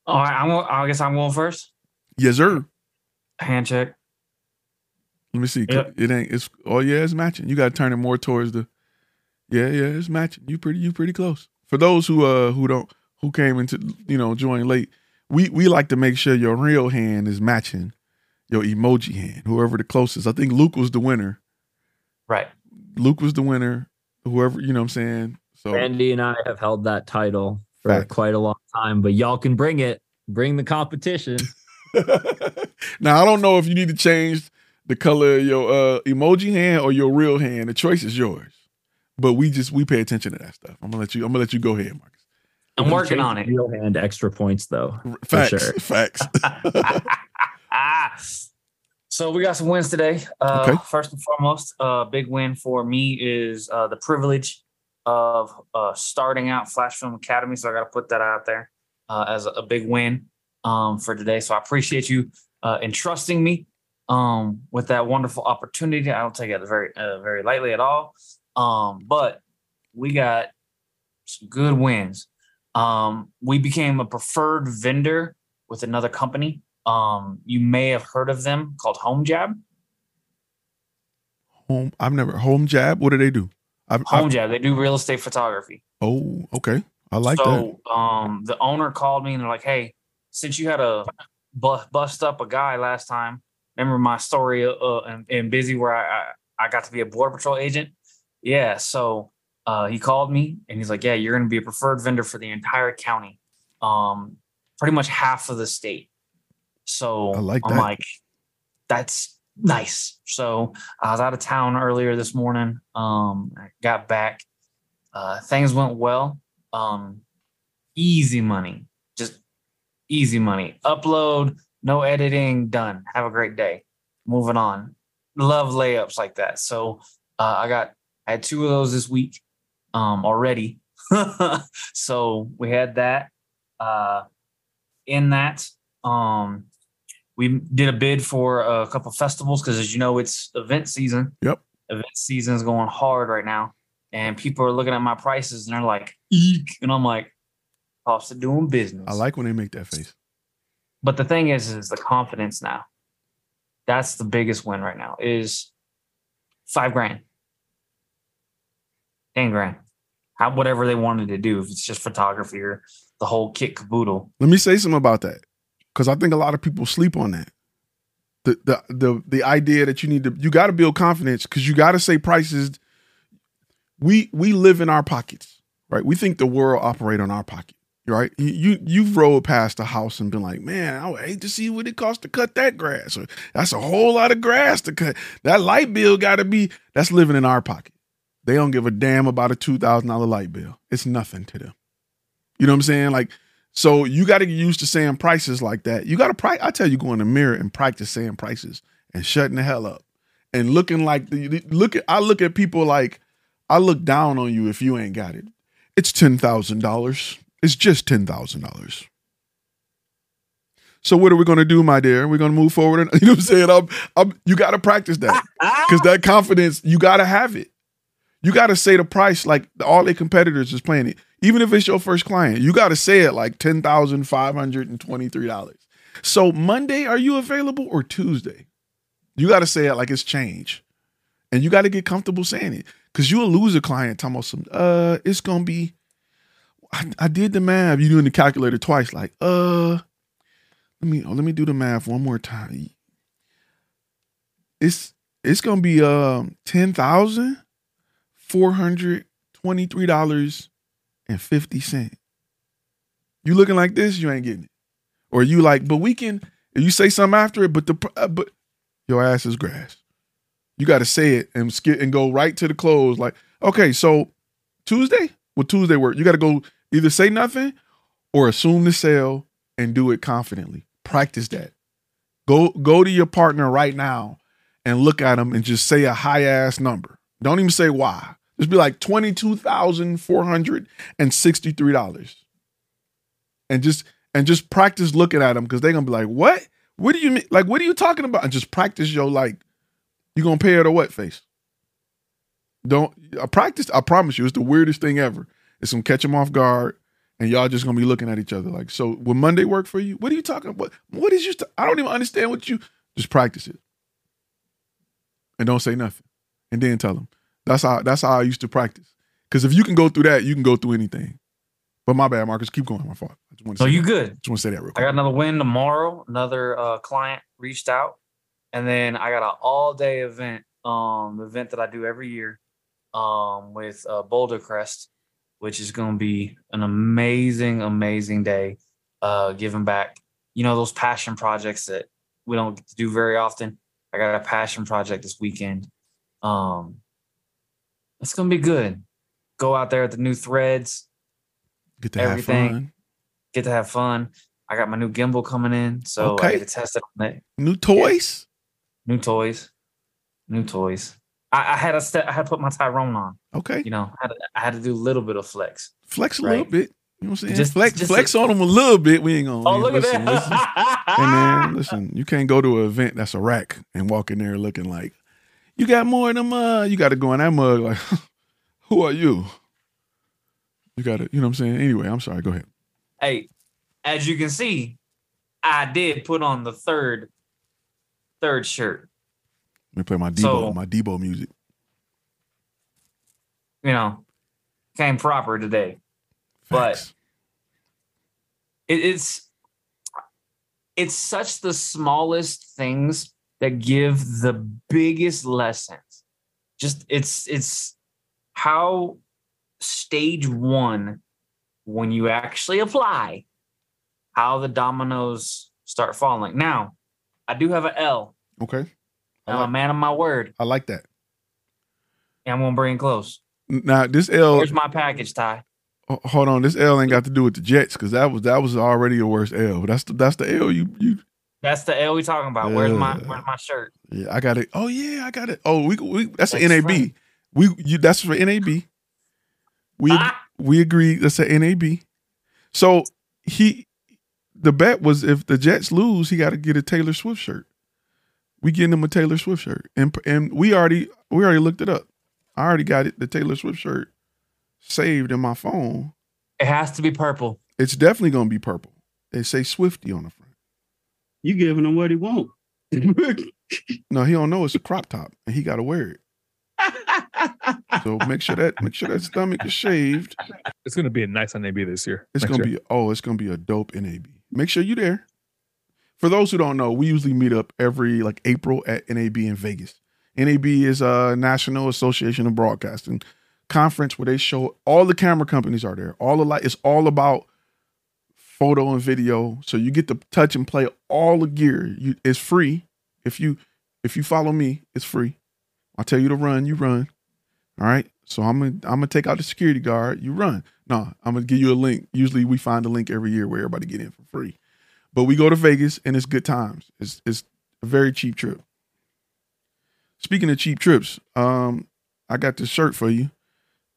All right, I'm, I guess I'm going first. Yes, sir. Hand check. Let me see. Yep. It ain't. It's. Oh yeah, it's matching. You got to turn it more towards the. Yeah, yeah, it's matching. You pretty. You pretty close. For those who uh who don't who came into you know joined late, we we like to make sure your real hand is matching your emoji hand. Whoever the closest. I think Luke was the winner. Right. Luke was the winner. Whoever you know what I'm saying. So Randy and I have held that title for Fact. quite a long time, but y'all can bring it. Bring the competition. Now, I don't know if you need to change the color of your uh, emoji hand or your real hand. The choice is yours, but we just we pay attention to that stuff. I'm gonna let you. I'm gonna let you go ahead, Marcus. I'm, I'm working on it. Real hand extra points though. Facts. For sure. Facts. So we got some wins today. Uh, okay. First and foremost, a uh, big win for me is uh, the privilege of uh, starting out Flash Film Academy. So I got to put that out there uh, as a, a big win um, for today. So I appreciate you uh, entrusting me um, with that wonderful opportunity. I don't take it very, uh, very lightly at all. Um, but we got some good wins. Um, we became a preferred vendor with another company. Um, you may have heard of them called Home Jab. Home. I've never Home Jab. What do they do? I've, Home I've, Jab. They do real estate photography. Oh, okay. I like so, that. Um, the owner called me and they're like, "Hey, since you had a bust up a guy last time, remember my story uh, in, in Busy where I, I, I got to be a Border Patrol agent? Yeah. So uh, he called me and he's like, "Yeah, you're going to be a preferred vendor for the entire county, um, pretty much half of the state." So I like I'm that. like, that's nice. So I was out of town earlier this morning. Um, I got back. Uh, things went well. Um, easy money. Just easy money. Upload, no editing, done. Have a great day. Moving on. Love layups like that. So uh, I got I had two of those this week um, already. So we had that. Uh, in that, um, we did a bid for a couple festivals because, as you know, it's event season. Yep. Event season is going hard right now. And people are looking at my prices and they're like, eek. And I'm like, cost of doing business. I like when they make that face. But the thing is, is the confidence now. That's the biggest win right now is five grand. Ten grand. How, whatever they wanted to do. If it's just photography or the whole kit caboodle. Let me say something about that. Because I think a lot of people sleep on that. The the the the idea that you need to you got to build confidence because you got to say prices. We we live in our pockets, right? We think the world operates on our pocket, right? You, you've rolled past a house and been like, man, I would hate to see what it costs to cut that grass. Or, that's a whole lot of grass to cut. That light bill got to be, that's living in our pocket. They don't give a damn about a two thousand dollars light bill. It's nothing to them. You know what I'm saying? Like, so you got to get used to saying prices like that. You got to practice. I tell you, go in the mirror and practice saying prices and shutting the hell up and looking like the, look at, I look at people like, I look down on you if you ain't got it. It's ten thousand dollars. It's just ten thousand dollars. So what are we going to do, my dear? We're going to move forward. And, you know what I'm saying? I'm, I'm, you got to practice that because that confidence, you got to have it. You got to say the price like all their competitors is playing it. Even if it's your first client, you got to say it like ten thousand five hundred twenty-three dollars. So Monday, are you available or Tuesday? You got to say it like it's change. And you got to get comfortable saying it because you'll lose a client talking about some, uh, it's going to be, I, I did the math. You're doing the calculator twice. Like, uh, let me, oh, let me do the math one more time. It's, it's going to be, um, ten thousand. four hundred twenty-three dollars and fifty cents. You looking like this, you ain't getting it. Or you like, but we can, if you say something after it, but the, uh, but your ass is grass. You got to say it and skip and go right to the close. Like, okay, so Tuesday, well, Tuesday work. You got to go either say nothing or assume the sale and do it confidently. Practice that. Go, go to your partner right now and look at them and just say a high ass number. Don't even say why. Just be like twenty-two thousand four hundred sixty-three dollars. And just and just practice looking at them because they're gonna be like, what? What do you mean? Like, what are you talking about? And just practice your like, you gonna pay it or what face? Don't I practice, I promise you, it's the weirdest thing ever. It's gonna catch them off guard, and y'all just gonna be looking at each other. Like, so will Monday work for you? What are you talking about? What is you st- I don't even understand what you just practice it. And don't say nothing. And then tell them. That's how that's how I used to practice. Because if you can go through that, you can go through anything. But my bad, Marcus. Keep going. My fault. I just want to. So you good? I just want to say that real quick. I got another win tomorrow. Another uh, client reached out, and then I got an all-day event. Um, event that I do every year, um, with uh, Boulder Crest, which is going to be an amazing, amazing day. Uh, giving back. You know those passion projects that we don't get to do very often. I got a passion project this weekend. Um, it's gonna be good. Go out there at the new threads, get to everything, have fun. Get to have fun. I got my new gimbal coming in, so okay. I get to test it on that. New toys, yeah. new toys, new toys. I, I had a step. I had to put my Tyrone on. Okay, you know, I had to, I had to do a little bit of flex, flex a right? little bit. You know what I'm saying? Just, flex, just flex on them a little bit. We ain't gonna. Oh, look listen, at that! Listen. Hey man, listen. You can't go to an event that's a rack and walk in there looking like. You got more of them, uh, you got to go in that mug like, who are you? You got to, you know what I'm saying? Anyway, I'm sorry. Go ahead. Hey, as you can see, I did put on the third, third shirt. Let me play my Debo, so, my Debo music. You know, came proper today. Facts. But it, it's, it's such the smallest things that give the biggest lessons. Just it's it's how stage one, when you actually apply, how the dominoes start falling. Now, I do have an L. Okay. I'm like, a man of my word. I like that. And I'm gonna bring it close. Now this L. Here's my package, Ty. Hold on, this L ain't got to do with the Jets because that was that was already your worst L. That's the that's the L you you. That's the L we talking about. Where's my where's my shirt? Yeah, I got it. Oh yeah, I got it. Oh, we we that's an N A B. Right. We you that's for N A B. We ah. we agree that's an N A B. So he the bet was if the Jets lose, he got to get a Taylor Swift shirt. We getting him a Taylor Swift shirt, and and we already we already looked it up. I already got it. The Taylor Swift shirt saved in my phone. It has to be purple. It's definitely gonna be purple. They say Swifty on the front. You giving him what he want. No, he don't know it's a crop top, and he got to wear it. So make sure that make sure that stomach is shaved. It's gonna be a nice N A B this year. It's gonna be oh, it's gonna be a dope N A B. Make sure you're there. For those who don't know, we usually meet up every like April at N A B in Vegas. N A B is a uh, National Association of Broadcasting, conference where they show all the camera companies are there. All the light, it's all about photo and video. So you get to touch and play all the gear. You, it's free. If you if you follow me, it's free. I tell you to run, you run. All right. So I'm gonna I'm gonna take out the security guard. You run. No, I'm gonna give you a link. Usually we find a link every year where everybody get in for free. But we go to Vegas and it's good times. It's it's a very cheap trip. Speaking of cheap trips, um, I got this shirt for you.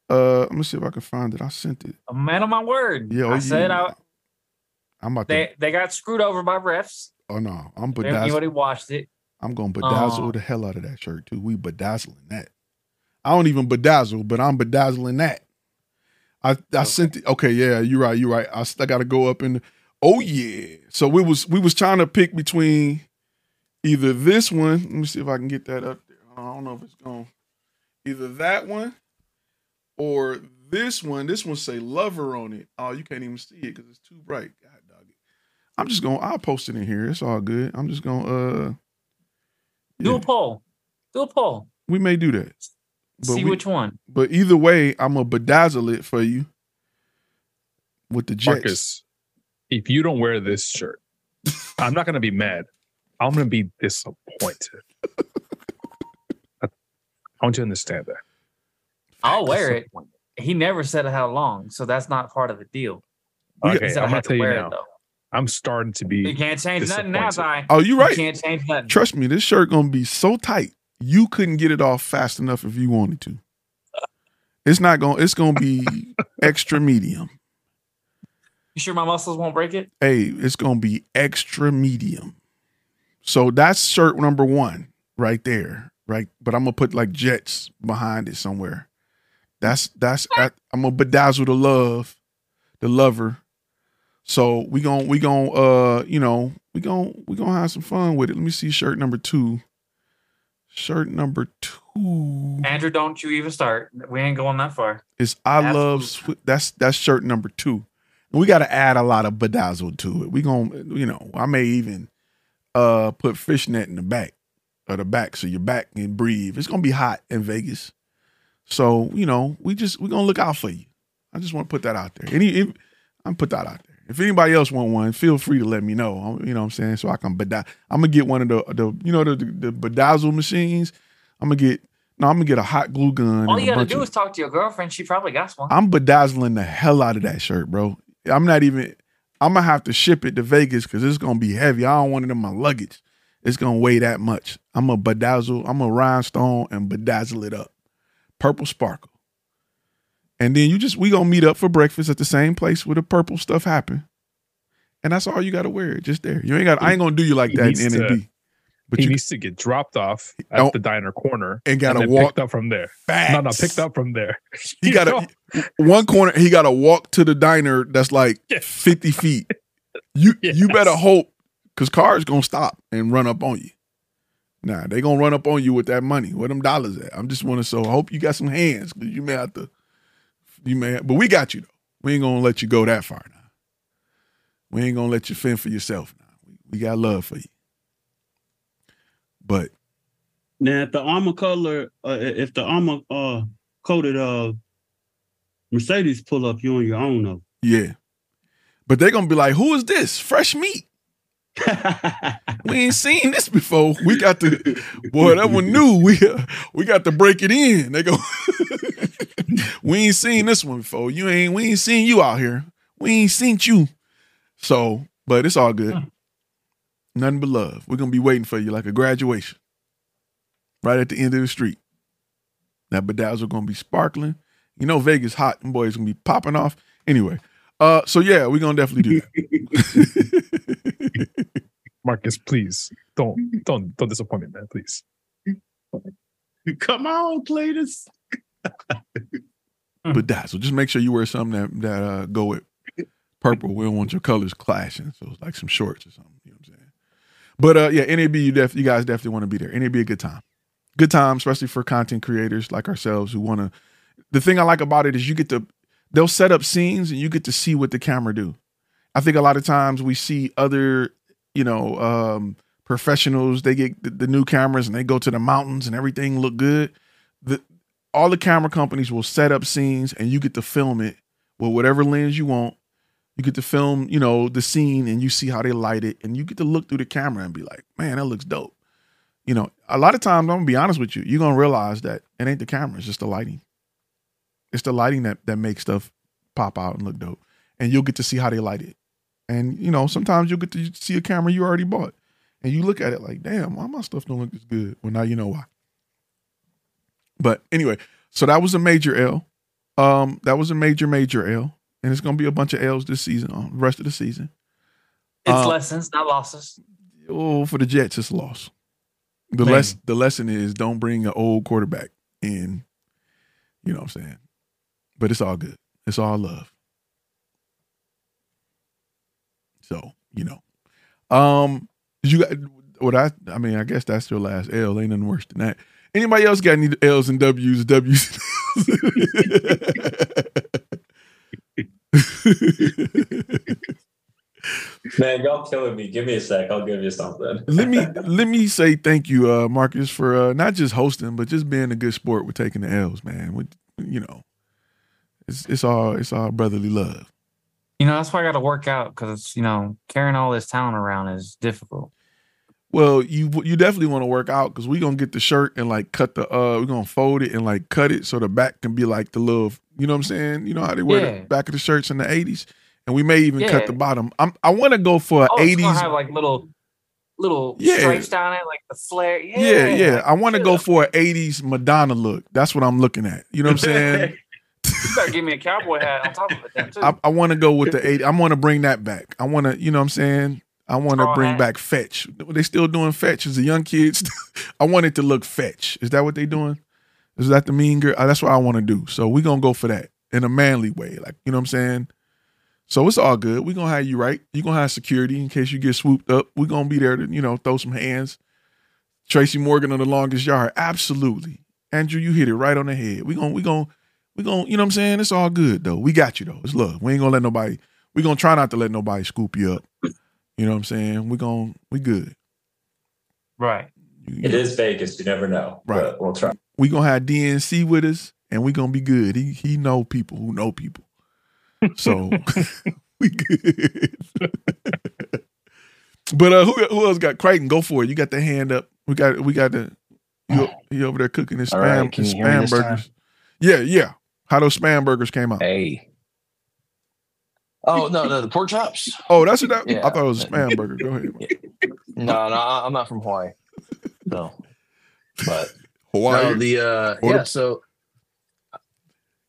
Uh, I'm gonna see if I can find it. I sent it. A man of my word. Yeah, oh, I yeah. said I. I'm about they, to. They got screwed over by refs. Oh no, I'm bedazzled. Everybody washed it. I'm gonna bedazzle uh, the hell out of that shirt too. We bedazzling that. I don't even bedazzle, but I'm bedazzling that. I, I okay. sent it. Okay, yeah, you're right. You're right. I, I got to go up and. Oh yeah. So we was we was trying to pick between either this one. Let me see if I can get that up there. I don't know if it's gone. Either that one or this one. This one say lover on it. Oh, you can't even see it because it's too bright. God dog it. I'm just gonna. I'll post it in here. It's all good. I'm just gonna. Uh, yeah. Do a poll. Do a poll. We may do that. But see we, which one. But either way, I'm gonna bedazzle it for you with the Jets. Marcus, if you don't wear this shirt, I'm not gonna be mad. I'm gonna be disappointed. I, I want you to understand that. I'll wear it. He never said how long, so that's not part of the deal. Okay, I'm gonna tell you now. It, I'm starting to be. You can't change nothing now, Ty. Oh, you're right. You can't change nothing. Trust me, this shirt gonna be so tight. You couldn't get it off fast enough if you wanted to. It's not going. It's going to be extra medium. You sure my muscles won't break it? Hey, it's going to be extra medium. So that's shirt number one right there, right? But I'm gonna put like Jets behind it somewhere. That's that's. I'm gonna bedazzle the love, the lover. So we gonna we gonna uh you know we gonna we gonna have some fun with it. Let me see shirt number two. Shirt number two. Andrew, don't you even start. We ain't going that far. It's I Absolutely. love Swift. That's that's shirt number two. And we got to add a lot of bedazzle to it. We gonna, you know, I may even uh put fishnet in the back or the back so your back can breathe. It's gonna be hot in Vegas, so you know we just we gonna look out for you. I just want to put that out there. Any, if, I'm put that out there. If anybody else want one, feel free to let me know. You know what I'm saying? So I can bedazzle. I'm going to get one of the, the you know, the, the bedazzle machines. I'm going to get, no, I'm going to get a hot glue gun. All you got to do of, is talk to your girlfriend. She probably got one. I'm bedazzling the hell out of that shirt, bro. I'm not even, I'm going to have to ship it to Vegas because it's going to be heavy. I don't want it in my luggage. It's going to weigh that much. I'm going to bedazzle. I'm going to rhinestone and bedazzle it up. Purple sparkle. And then you just, we gonna meet up for breakfast at the same place where the purple stuff happened. And that's all you gotta wear, just there. You ain't got, I ain't gonna do you like that in N A D. But he you, needs to get dropped off at the diner corner and gotta and walk picked up from there. Facts. No, no, picked up from there. He gotta one corner. He gotta walk to the diner that's like yes. fifty feet. You yes. you better hope because cars gonna stop and run up on you. Nah, they gonna run up on you with that money. Where them dollars at? I'm just wanna so I hope you got some hands because you may have to. You may, but we got you though. We ain't gonna let you go that far now. We ain't gonna let you fend for yourself now. We, we got love for you. But now, if the armor color, uh, if the armor uh, coated uh, Mercedes pull up, you on your own though. Yeah, but they're gonna be like, "Who is this? Fresh meat? We ain't seen this before. We got to, boy, that one new. We uh, we got to break it in." They go. We ain't seen this one before. You ain't. We ain't seen you out here. We ain't seen you. So, but it's all good. Huh. Nothing but love. We're gonna be waiting for you like a graduation, right at the end of the street. That bedazzle gonna be sparkling. You know, Vegas hot and boy, it's gonna be popping off. Anyway, uh, so yeah, we're gonna definitely do that. Marcus, please don't don't don't disappoint me, man. Please, come on, Cletus. But that, so just make sure you wear something that that uh, go with purple. We don't want your colors clashing, so it's like some shorts or something. You know what I'm saying? But uh, yeah, N A B, you def- you guys definitely want to be there. N A B, a good time, good time, especially for content creators like ourselves who want to. The thing I like about it is you get to they'll set up scenes and you get to see what the camera do. I think a lot of times we see other you know um, professionals they get the, the new cameras and they go to the mountains and everything look good. The all the camera companies will set up scenes and you get to film it with whatever lens you want. You get to film, you know, the scene and you see how they light it and you get to look through the camera and be like, man, that looks dope. You know, a lot of times, I'm going to be honest with you, you're going to realize that it ain't the camera. It's just the lighting. It's the lighting that, that makes stuff pop out and look dope. And you'll get to see how they light it. And, you know, sometimes you'll get to see a camera you already bought. And you look at it like, damn, why my stuff don't look this good? Well, now you know why. But anyway, so that was a major L. Um, that was a major, major L. And it's going to be a bunch of L's this season, on the rest of the season. It's um, lessons, not losses. Oh, for the Jets, it's a loss. The, les- the lesson is don't bring an old quarterback in. You know what I'm saying? But it's all good. It's all love. So, you know. Um, you got what I I mean, I guess that's your last L. Ain't nothing worse than that. Anybody else got any L's and W's, W's? Man, y'all killing me. Give me a sec. I'll give you something. let me let me say thank you, uh, Marcus, for uh, not just hosting, but just being a good sport with taking the L's, man. With, you know, it's it's all it's all brotherly love. You know, that's why I got to work out because, you know, carrying all this talent around is difficult. Well, you you definitely want to work out because we're going to get the shirt and like cut the, uh, we're going to fold it and like cut it so the back can be like the little, you know what I'm saying? You know how they wear yeah. the back of the shirts in the eighties? And we may even yeah. cut the bottom. I'm, I want to go for an oh, eighties. It's gonna have like little, little yeah. stripes down it, like the flare. Yeah, yeah. yeah. I want to go for an eighties Madonna look. That's what I'm looking at. You know what I'm saying? You better give me a cowboy hat on top of it then too. I, I want to go with the eighties. I want to bring that back. I want to, you know what I'm saying? I want to bring hat. back fetch. They still doing fetch as the young kids. I want it to look fetch. Is that what they doing? Is that the mean girl? That's what I want to do. So we're going to go for that in a manly way. Like, you know what I'm saying? So it's all good. We're going to have you right. You're going to have security in case you get swooped up. We're going to be there to, you know, throw some hands. Tracy Morgan on the longest yard. Absolutely. Andrew, you hit it right on the head. We're going to, we're going to, we're going to, you know what I'm saying? It's all good, though. We got you, though. It's love. We ain't going to let nobody, we're going to try not to let nobody scoop you up. You know what I'm saying? We're going to, we good. Right. You, you it know. Is Vegas. You never know. Right. But we'll try. We're going to have D N C with us, and we're going to be good. He, he know people who know people. So we good. But uh, who who else got Crichton? Go for it. You got the hand up. We got we got the you, you over there cooking his All spam right, his spam burgers. Yeah, yeah. How those spam burgers came out? Hey. Oh no, no the pork chops. Oh, that's what that. Yeah. I thought it was a spam burger. Go ahead. No, no, I'm not from Hawaii. No, but Hawaii. No, the uh, yeah. So.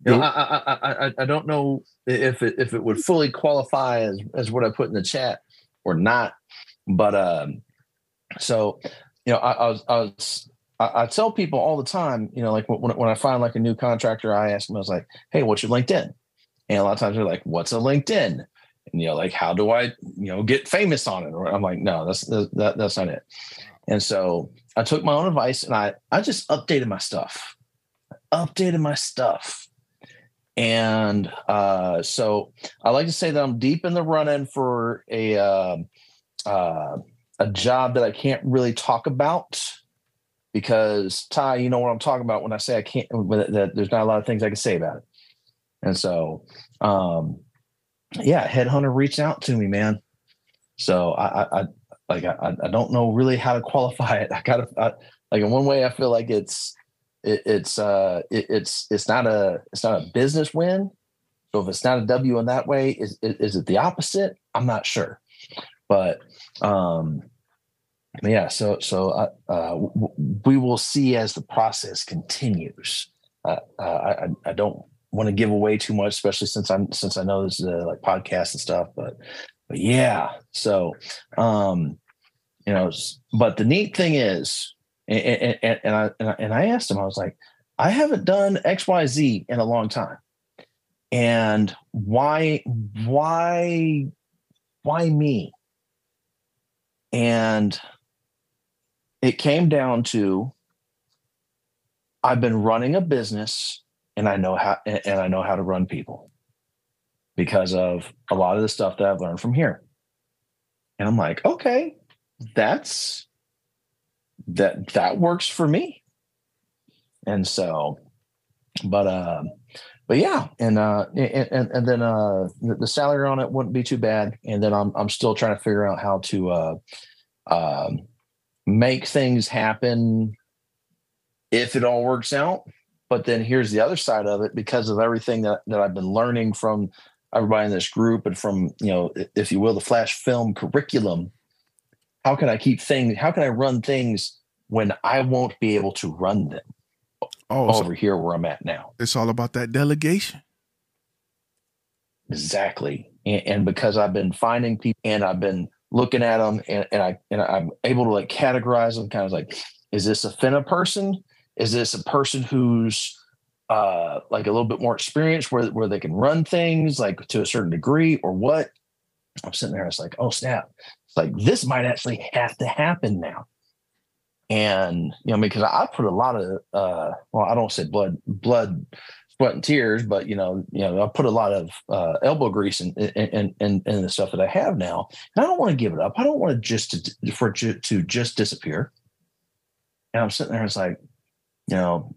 You know, I, I I I don't know if it if it would fully qualify as, as what I put in the chat or not, but um, so you know I, I was I was I, I tell people all the time, you know, like when when I find like a new contractor, I ask them, I was like, hey, what's your LinkedIn? And a lot of times they're like, what's a LinkedIn? And you know, like how do I you know get famous on it? Or I'm like, no, that's that that's not it. And so I took my own advice and I I just updated my stuff, updated my stuff. And uh, so I like to say that I'm deep in the run-in for a uh, uh, a job that I can't really talk about because, Ty, you know what I'm talking about when I say I can't, that there's not a lot of things I can say about it. And so, um, yeah, Headhunter reached out to me, man. So I, I, I like I, I don't know really how to qualify it. I gotta I, like in one way I feel like it's. It, it's uh, it, it's it's not a it's not a business win. So if it's not a W in that way, is is it the opposite? I'm not sure, but um, yeah. So so uh, uh, we will see as the process continues. Uh, I I don't want to give away too much, especially since I'm since I know this is a, like podcasts and stuff. But but yeah. So um, you know, but the neat thing is. And, and, and, I, and I and I asked him, I was like, I haven't done X Y Z in a long time. And why, why, why me? And it came down to, I've been running a business and I know how, and, and I know how to run people because of a lot of the stuff that I've learned from here. And I'm like, okay, that's, that that works for me. And so But uh, but yeah, and uh, and and then uh, the salary on it wouldn't be too bad. And then I'm I'm still trying to figure out how to uh, uh, make things happen if it all works out. But then here's the other side of it, because of everything that, that I've been learning from everybody in this group and from, you know, if you will, the Flash Film curriculum. How can I keep things? How can I run things when I won't be able to run them? Oh, over so here where I'm at now. It's all about that delegation. Exactly. And, and because I've been finding people and I've been looking at them and, and I, and I'm able to like categorize them, kind of like, is this a finna person? Is this a person who's uh, like a little bit more experienced where, where they can run things like to a certain degree or what? I'm sitting there. It's like, oh snap. It's like, this might actually have to happen now. And, you know, because I put a lot of, uh, well, I don't say blood, blood, sweat and tears, but, you know, you know, I put a lot of uh, elbow grease in, in, in, in the stuff that I have now. And I don't want to give it up. I don't want it just to, for it to, to just disappear. And I'm sitting there, it's like, you know,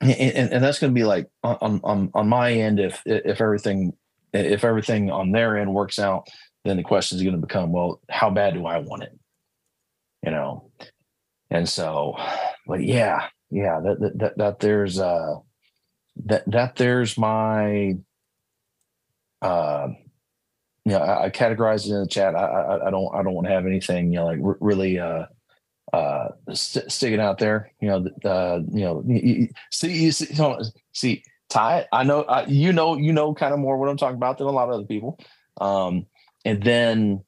and, and, and that's going to be like on, on, on my end, if, if everything, if everything on their end works out, then the question is going to become, well, how bad do I want it? You know? And so, but yeah, yeah, that, that, that, that there's, uh, that, that there's my, uh, you know, I, I categorized it in the chat. I, I, I don't, I don't want to have anything, you know, like really, uh, uh, st- sticking out there, you know, uh, you know, you, see, you see, see, Ty, I know, I, you know, you know, kind of more what I'm talking about than a lot of other people. Um, and then,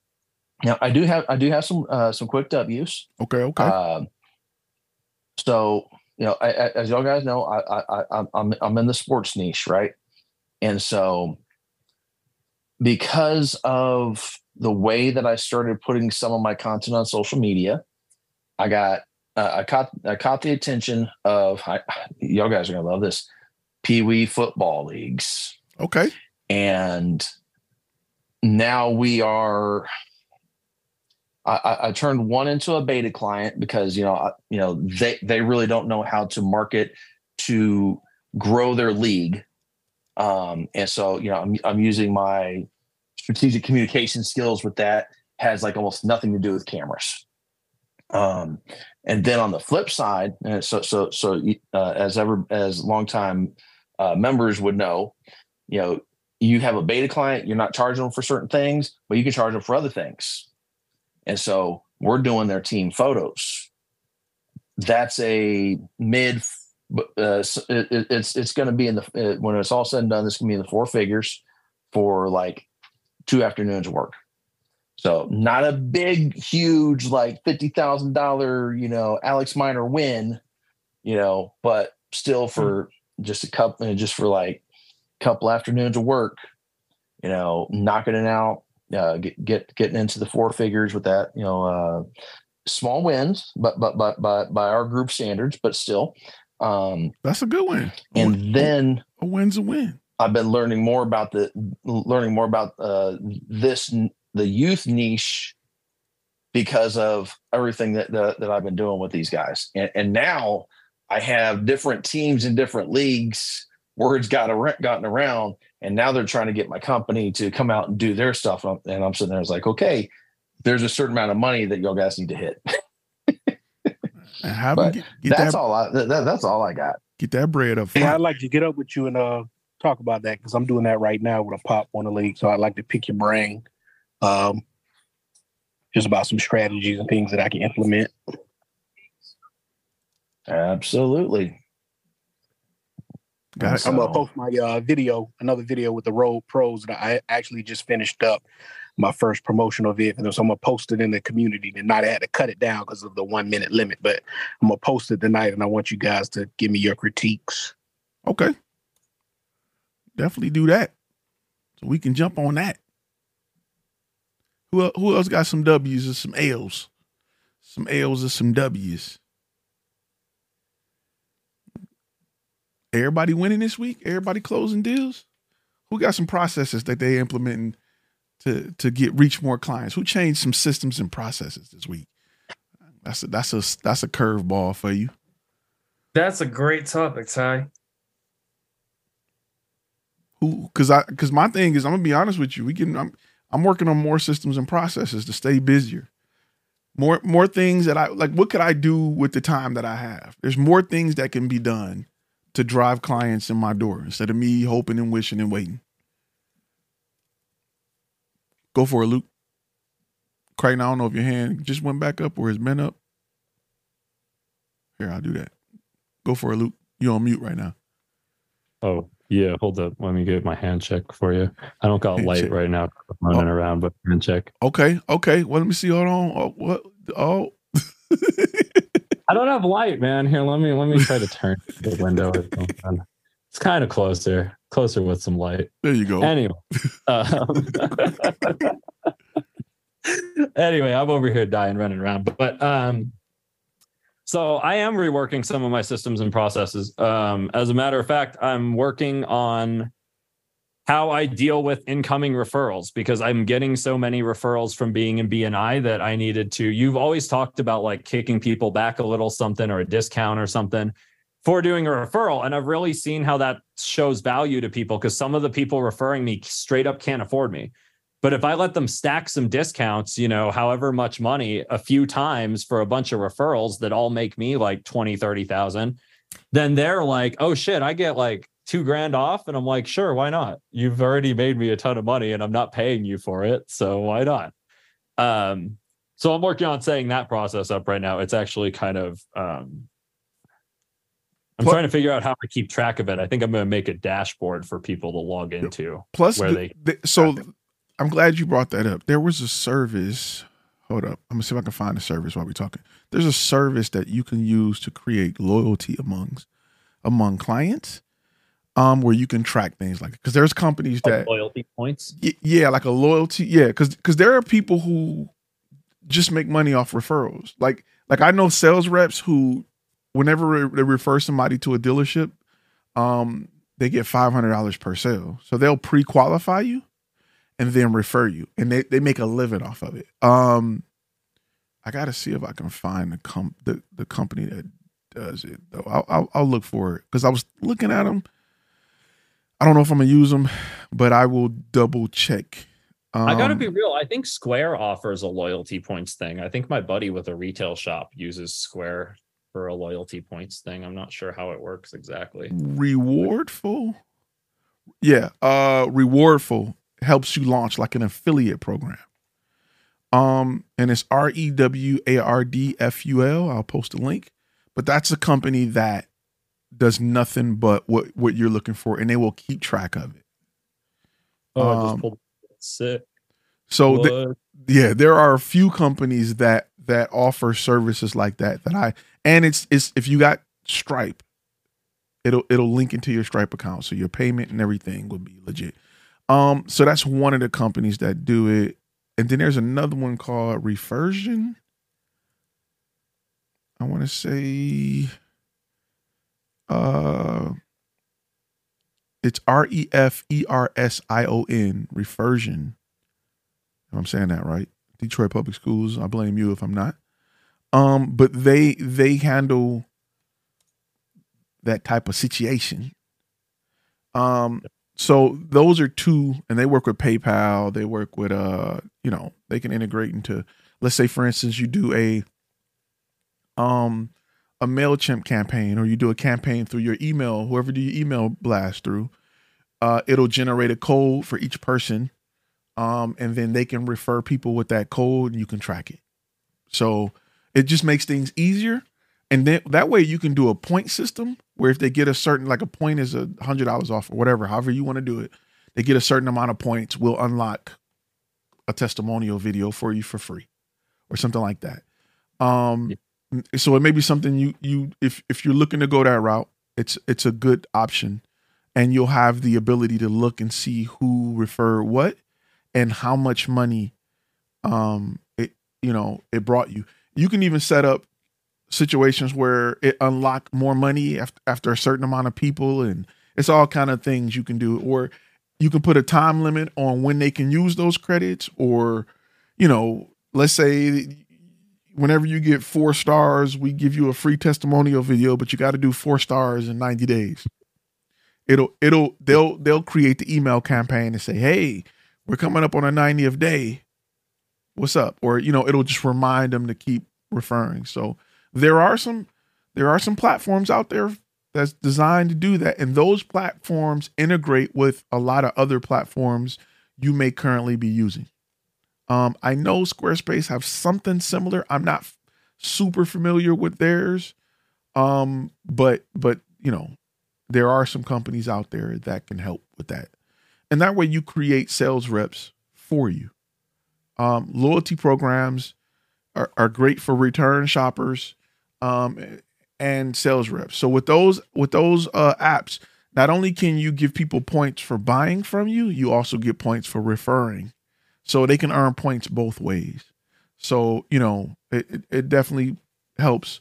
Now I do have I do have some uh, some quick W's. Okay, okay. Uh, so you know, I, I, as y'all guys know, I I I'm I'm in the sports niche, right? And so because of the way that I started putting some of my content on social media, I got uh, I caught I caught the attention of I, y'all guys are gonna love this, Pee Wee football leagues. Okay, and now we are. I, I turned one into a beta client because, you know, I, you know, they, they really don't know how to market to grow their league. Um, and so, you know, I'm, I'm using my strategic communication skills with that. Has like almost nothing to do with cameras. Um, and then on the flip side, and so, so, so uh, as ever, as longtime uh, members would know, you know, you have a beta client, you're not charging them for certain things, but you can charge them for other things. And so we're doing their team photos. That's a mid. Uh, it, it's it's going to be in the when it's all said and done. This can be in the four figures for like two afternoons of work. So not a big, huge like fifty thousand dollar, you know, Alex Minor win, you know, but still for mm-hmm. just a couple, just for like a couple afternoons of work, you know, knocking it out. Uh, get, get getting into the four figures with that, you know, uh, small wins, but but but by by our group standards, but still, um, that's a good win. And a win, then a win's a win. I've been learning more about the learning more about uh, this the youth niche because of everything that that, that I've been doing with these guys, and, and now I have different teams in different leagues. Words got ar- gotten around. And now they're trying to get my company to come out and do their stuff. And I'm, and I'm sitting there, it's like, okay, there's a certain amount of money that y'all guys need to hit. How get, get that's that, all. I, that, that's all I got. Get that bread up. Yeah, I'd like to get up with you and uh, talk about that because I'm doing that right now with a pop on the league. So I'd like to pick your brain, um, just about some strategies and things that I can implement. Absolutely. I'm so. gonna post my uh, video, another video with the Road Pros that I actually just finished up my first promotional vid, and so I'm gonna post it in the community tonight. I had to cut it down because of the one minute limit, but I'm gonna post it tonight, and I want you guys to give me your critiques. Okay, definitely do that, so we can jump on that. Who who else got some W's or some L's, some L's or some W's? Everybody winning this week? Everybody closing deals? Who got some processes that they implementing to to get reach more clients? Who changed some systems and processes this week? That's a that's a that's a curveball for you. That's a great topic, Ty. who, cause I, cause my thing is, I'm gonna be honest with you. We can, I'm, I'm working on more systems and processes to stay busier. More, more things that I like, what could I do with the time that I have? There's more things that can be done to drive clients in my door instead of me hoping and wishing and waiting. Go for it, Luke. Creighton, I don't know if your hand just went back up or it's been up. Here, I'll do that. Go for it, Luke. You're on mute right now. Oh, yeah. Hold up. Let me get my hand check for you. I don't got hand light check. Right now. I'm running oh. around, but hand check. Okay. Okay. Well, let me see. Hold on. Oh, what? Oh. I don't have light, man. Here, let me let me try to turn the window. It's kind of closer. Closer with some light. There you go. Anyway. Um, anyway, I'm over here dying, running around. But um, so I am reworking some of my systems and processes. Um, as a matter of fact, I'm working on how I deal with incoming referrals because I'm getting so many referrals from being in B N I that I needed to. You've always talked about like kicking people back a little something or a discount or something for doing a referral. And I've really seen how that shows value to people because some of the people referring me straight up can't afford me. But if I let them stack some discounts, you know, however much money a few times for a bunch of referrals that all make me like twenty, thirty thousand, then they're like, oh shit, I get like two grand off. And I'm like, sure, why not? You've already made me a ton of money and I'm not paying you for it. So why not? Um, so I'm working on setting that process up right now. It's actually kind of, um, I'm trying to figure out how to keep track of it. I think I'm going to make a dashboard for people to log into. Plus, where the, they the, so I'm glad you brought that up. There was a service. Hold up. I'm going to see if I can find a service while we're talking. There's a service that you can use to create loyalty amongst, among clients um, where you can track things like it. Because there's companies that... Oh, loyalty points? Y- yeah, like a loyalty. Yeah, because because there are people who just make money off referrals. Like Like I know sales reps who... Whenever they refer somebody to a dealership, um, they get five hundred dollars per sale. So they'll pre-qualify you and then refer you. And they, they make a living off of it. Um, I got to see if I can find the, com- the, the company that does it, though. I'll, I'll, I'll look for it because I was looking at them. I don't know if I'm going to use them, but I will double check. Um, I got to be real. I think Square offers a loyalty points thing. I think my buddy with a retail shop uses Square for a loyalty points thing. I'm not sure how it works exactly. Rewardful? Yeah. Uh, Rewardful helps you launch like an affiliate program. Um, and it's R E W A R D F U L. I'll post a link. But that's a company that does nothing but what, what you're looking for, and they will keep track of it. Oh, um, I just pulled sick. So, th- yeah, there are a few companies that that offer services like that, that I... And it's it's if you got Stripe, it'll it'll link into your Stripe account, so your payment and everything will be legit. Um, so that's one of the companies that do it, and then there's another one called Refersion. I want to say, uh, it's R E F E R S I O N Refersion. If I'm saying that right, Detroit Public Schools. I blame you if I'm not. Um, but they they handle that type of situation. Um, so those are two, and they work with PayPal. They work with uh, you know, they can integrate into. Let's say, for instance, you do a um a MailChimp campaign, or you do a campaign through your email. Whoever do your email blast through, uh, it'll generate a code for each person, um, and then they can refer people with that code, and you can track it. So it just makes things easier. And then that way you can do a point system where if they get a certain, like a point is a hundred dollars off or whatever, however you want to do it, they get a certain amount of points. We'll unlock a testimonial video for you for free or something like that. Um, yeah. So it may be something you, you, if, if you're looking to go that route, it's, it's a good option, and you'll have the ability to look and see who referred what and how much money, um, it, you know, it brought you. You can even set up situations where it unlock more money after, after a certain amount of people, and it's all kind of things you can do. Or you can put a time limit on when they can use those credits, or, you know, let's say whenever you get four stars, we give you a free testimonial video, but you got to do four stars in ninety days. it'll it'll they'll they'll create the email campaign and say, hey, we're coming up on our ninetieth day. What's up? Or, you know, it'll just remind them to keep referring. So there are some there are some platforms out there that's designed to do that. And those platforms integrate with a lot of other platforms you may currently be using. Um, I know Squarespace have something similar. I'm not f- super familiar with theirs. Um, but, but, you know, there are some companies out there that can help with that. And that way you create sales reps for you. Um, loyalty programs are, are great for return shoppers, um, and sales reps. So with those, with those, uh, apps, not only can you give people points for buying from you, you also get points for referring. So they can earn points both ways. So, you know, it, it definitely helps.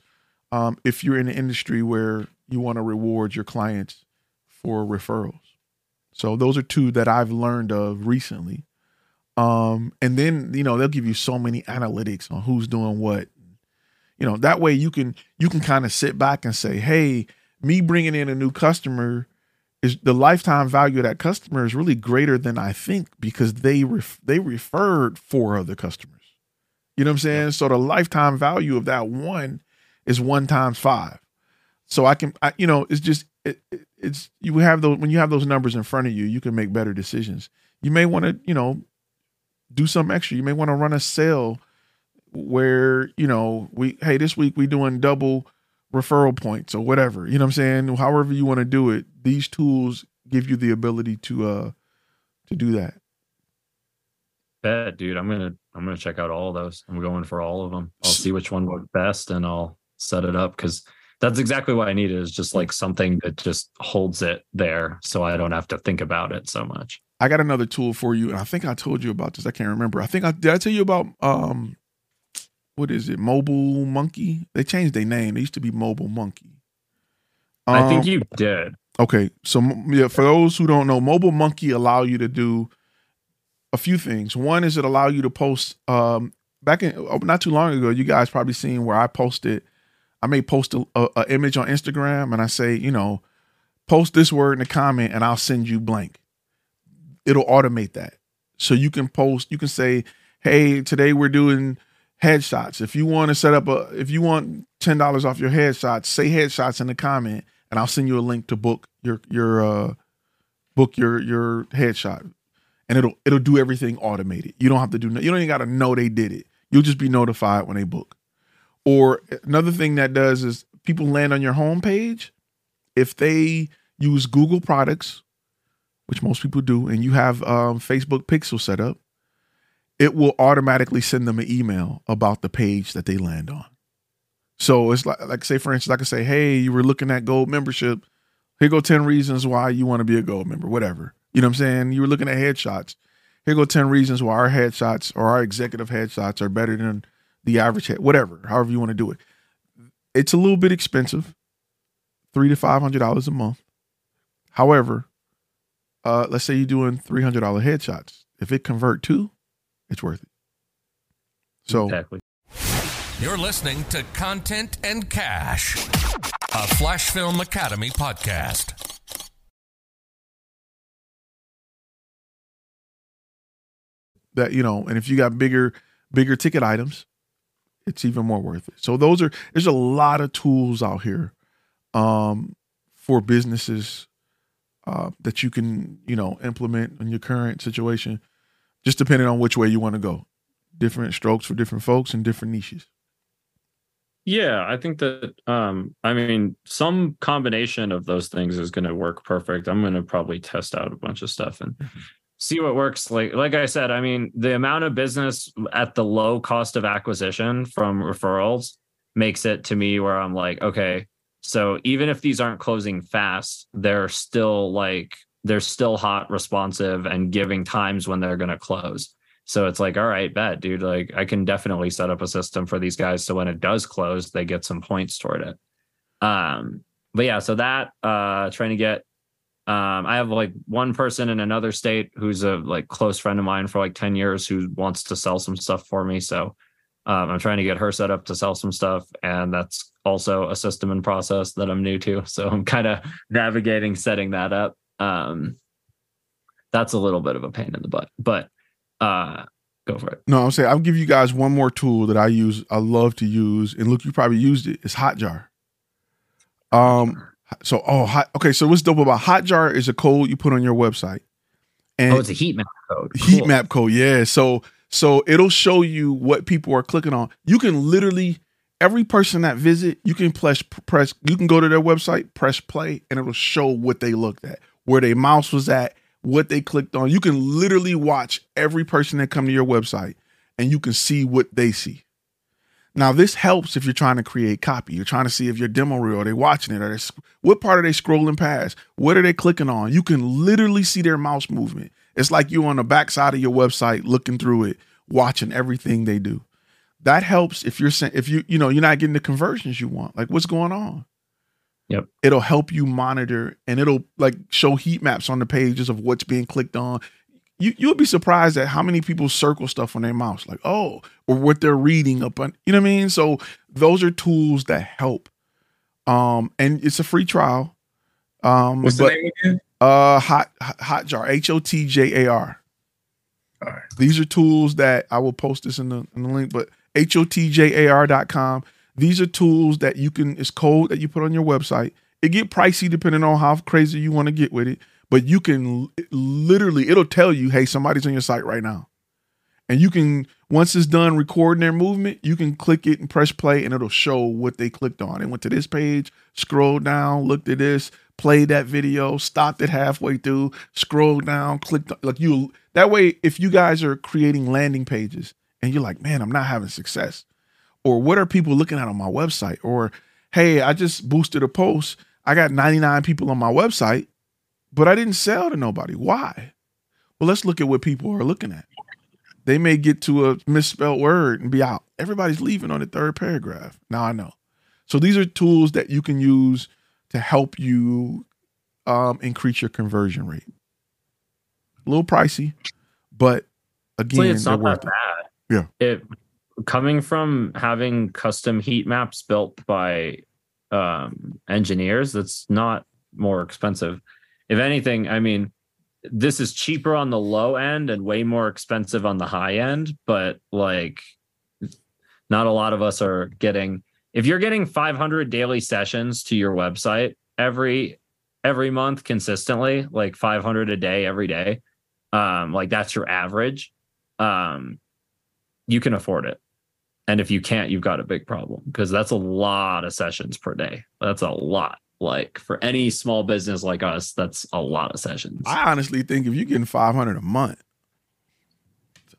Um, if you're in an industry where you want to reward your clients for referrals. So those are two that I've learned of recently. Um, and then, you know, they'll give you so many analytics on who's doing what, you know, that way you can, you can kind of sit back and say, hey, me bringing in a new customer is the lifetime value of that customer is really greater than I think because they, ref- they referred four other customers, you know what I'm saying? Yeah. So the lifetime value of that one is one times five. So I can, I, you know, it's just, it, it, it's, you have those, when you have those numbers in front of you, you can make better decisions. You may want to, you know, do something extra. You may want to run a sale where, you know, we, hey, this week we doing double referral points or whatever, you know what I'm saying? However you want to do it, these tools give you the ability to, uh, to do that. Bet, dude, I'm going to, I'm going to check out all of those. I'm going for all of them. I'll see which one worked best and I'll set it up. Cause that's exactly what I need is just like something that just holds it there. So I don't have to think about it so much. I got another tool for you. And I think I told you about this. I can't remember. I think I, did I tell you about, um, what is it? Mobile Monkey. They changed their name. They used to be Mobile Monkey. Um, I think you did. Okay. So yeah, for those who don't know, Mobile Monkey allow you to do a few things. One is it allow you to post, um, back in not too long ago, you guys probably seen where I posted, I may post a, a, a image on Instagram and I say, you know, post this word in the comment and I'll send you blank. It'll automate that. So you can post, you can say, hey, today we're doing headshots. If you want to set up a, if you want ten dollars off your headshots, say headshots in the comment and I'll send you a link to book your, your, uh, book your, your headshot. And it'll, it'll do everything automated. You don't have to do, you don't even got to know they did it. You'll just be notified when they book. Or another thing that does is people land on your homepage. If they use Google products, which most people do, and you have um, Facebook Pixel set up, it will automatically send them an email about the page that they land on. So it's like, like say, for instance, I could say, hey, you were looking at gold membership. Here go ten reasons why you want to be a gold member, whatever. You know what I'm saying? You were looking at headshots. Here go ten reasons why our headshots or our executive headshots are better than the average head, whatever, however you want to do it. It's a little bit expensive, three to five hundred dollars a month. However, uh, let's say you're doing three hundred dollar headshots. If it convert to, it's worth it. So exactly. You're listening to Content and Cash, a Flash Film Academy podcast. That, you know, and if you got bigger, bigger ticket items, it's even more worth it. So those are, there's a lot of tools out here, um, for businesses, uh, that you can, you know, implement in your current situation, just depending on which way you want to go. Different strokes for different folks and different niches. Yeah, I think that, um, I mean, some combination of those things is going to work perfect. I'm going to probably test out a bunch of stuff and see what works. Like, like I said, I mean, the amount of business at the low cost of acquisition from referrals makes it to me where I'm like, okay, so even if these aren't closing fast, they're still like, they're still hot, responsive, and giving times when they're going to close. So it's like, all right, bet, dude, like I can definitely set up a system for these guys. So when it does close, they get some points toward it. Um, but yeah, so that, uh, trying to get, Um, I have like one person in another state who's a like close friend of mine for like ten years who wants to sell some stuff for me. So um, I'm trying to get her set up to sell some stuff. And that's also a system and process that I'm new to. So I'm kind of navigating setting that up. Um, that's a little bit of a pain in the butt, but uh, go for it. No, I'm saying I'll give you guys one more tool that I use. I love to use. And look, you probably used it. It's Hotjar. Um, so, oh, hot, okay. So what's dope about Hotjar is a code you put on your website. And oh, it's a heat map code. Cool. Heat map code. Yeah. So, so it'll show you what people are clicking on. You can literally, every person that visit, you can press, press, you can go to their website, press play, and it'll show what they looked at, where their mouse was at, what they clicked on. You can literally watch every person that come to your website and you can see what they see. Now, this helps if you're trying to create copy. You're trying to see if your demo reel, are they watching it? Are they, what part are they scrolling past? What are they clicking on? You can literally see their mouse movement. It's like you're on the backside of your website, looking through it, watching everything they do. That helps if you're if you you know you're not getting the conversions you want. Like, what's going on? Yep. It'll help you monitor, and it'll like show heat maps on the pages of what's being clicked on. You, you'll be surprised at how many people circle stuff on their mouse, like, oh, or what they're reading up on, you know what I mean? So those are tools that help. Um, and it's a free trial. Um, What's but, the name again? Uh, Hot, Hotjar, H O T J A R. All right. These are tools that I will post this in the, in the link, but H O T J A R dot com. These are tools that you can, it's code that you put on your website. It get pricey depending on how crazy you want to get with it. But you can literally, it'll tell you, hey, somebody's on your site right now. And you can, once it's done recording their movement, you can click it and press play and it'll show what they clicked on. They went to this page, scrolled down, looked at this, played that video, stopped it halfway through, scrolled down, clicked. Like you, that way, if you guys are creating landing pages and you're like, man, I'm not having success. Or what are people looking at on my website? Or, hey, I just boosted a post. I got ninety-nine people on my website, but I didn't sell to nobody. Why? Well, let's look at what people are looking at. They may get to a misspelled word and be out. Everybody's leaving on the third paragraph. Now I know. So these are tools that you can use to help you um, increase your conversion rate. A little pricey, but again, it's not that bad. Yeah. It, coming from having custom heat maps built by um, engineers, that's not more expensive. If anything, I mean, this is cheaper on the low end and way more expensive on the high end, but like not a lot of us are getting, if you're getting five hundred daily sessions to your website every, every month consistently, like five hundred a day, every day, um, like that's your average, um, you can afford it. And if you can't, you've got a big problem because that's a lot of sessions per day. That's a lot. Like for any small business like us, that's a lot of sessions. I honestly think if you're getting five hundred a month,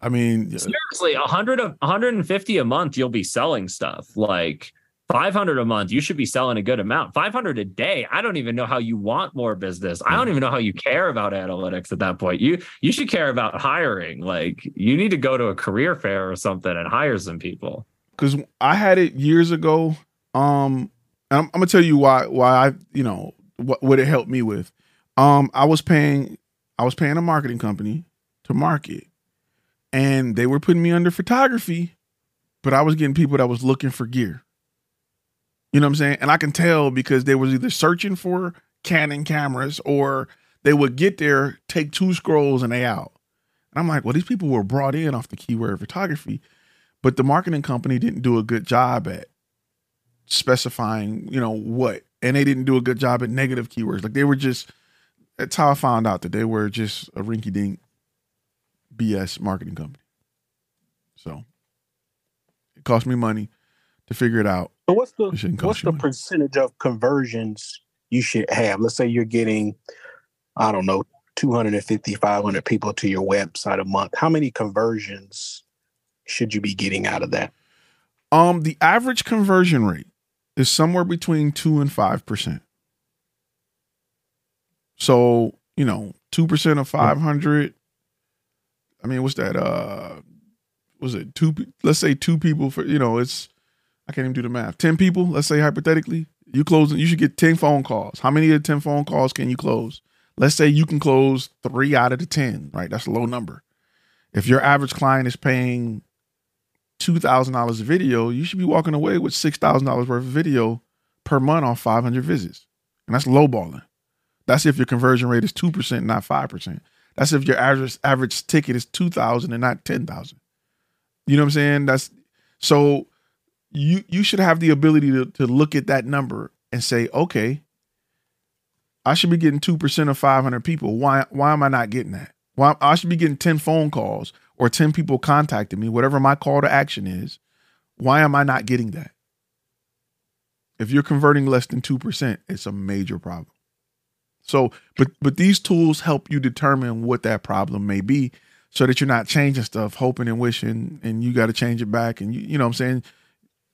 I mean, seriously, one hundred, one hundred fifty a month, you'll be selling stuff. Like five hundred a month, you should be selling a good amount. five hundred a day, I don't even know how you want more business. I don't even know how you care about analytics at that point. You you should care about hiring. Like you need to go to a career fair or something and hire some people. Because I had it years ago. Um. I'm, I'm gonna tell you why. Why I, you know, what, what it helped me with. Um, I was paying, I was paying a marketing company to market, and they were putting me under photography, but I was getting people that was looking for gear. You know what I'm saying? And I can tell because they was either searching for Canon cameras or they would get there, take two scrolls, and they out. And I'm like, well, these people were brought in off the keyword photography, but the marketing company didn't do a good job at specifying, you know, what, and they didn't do a good job at negative keywords. Like they were just, that's how I found out that they were just a rinky dink B S marketing company. So it cost me money to figure it out. So what's the, what's the percentage of conversions you should have? Let's say you're getting, I don't know, two hundred fifty, five hundred people to your website a month. How many conversions should you be getting out of that? Um, the average conversion rate is somewhere between two and five percent. So, you know, two percent of five hundred. I mean, what's that? Uh, was it two? Let's say two people for, you know, it's, I can't even do the math. Ten people. Let's say hypothetically, you close. You should get ten phone calls. How many of the ten phone calls can you close? Let's say you can close three out of the ten. Right, that's a low number. If your average client is paying two thousand dollars a video, you should be walking away with six thousand dollars worth of video per month on five hundred visits. And that's lowballing. That's if your conversion rate is two percent, not five percent. That's if your average average ticket is two thousand and not ten thousand. You know what I'm saying? That's so you you should have the ability to, to look at that number and say, okay, I should be getting two percent of five hundred people. Why why am I not getting that? Why I should be getting ten phone calls or ten people contacting me, whatever my call to action is. Why am I not getting that? If you're converting less than two percent, it's a major problem. So, but but these tools help you determine what that problem may be so that you're not changing stuff, hoping and wishing, and you got to change it back. And you, you know what I'm saying?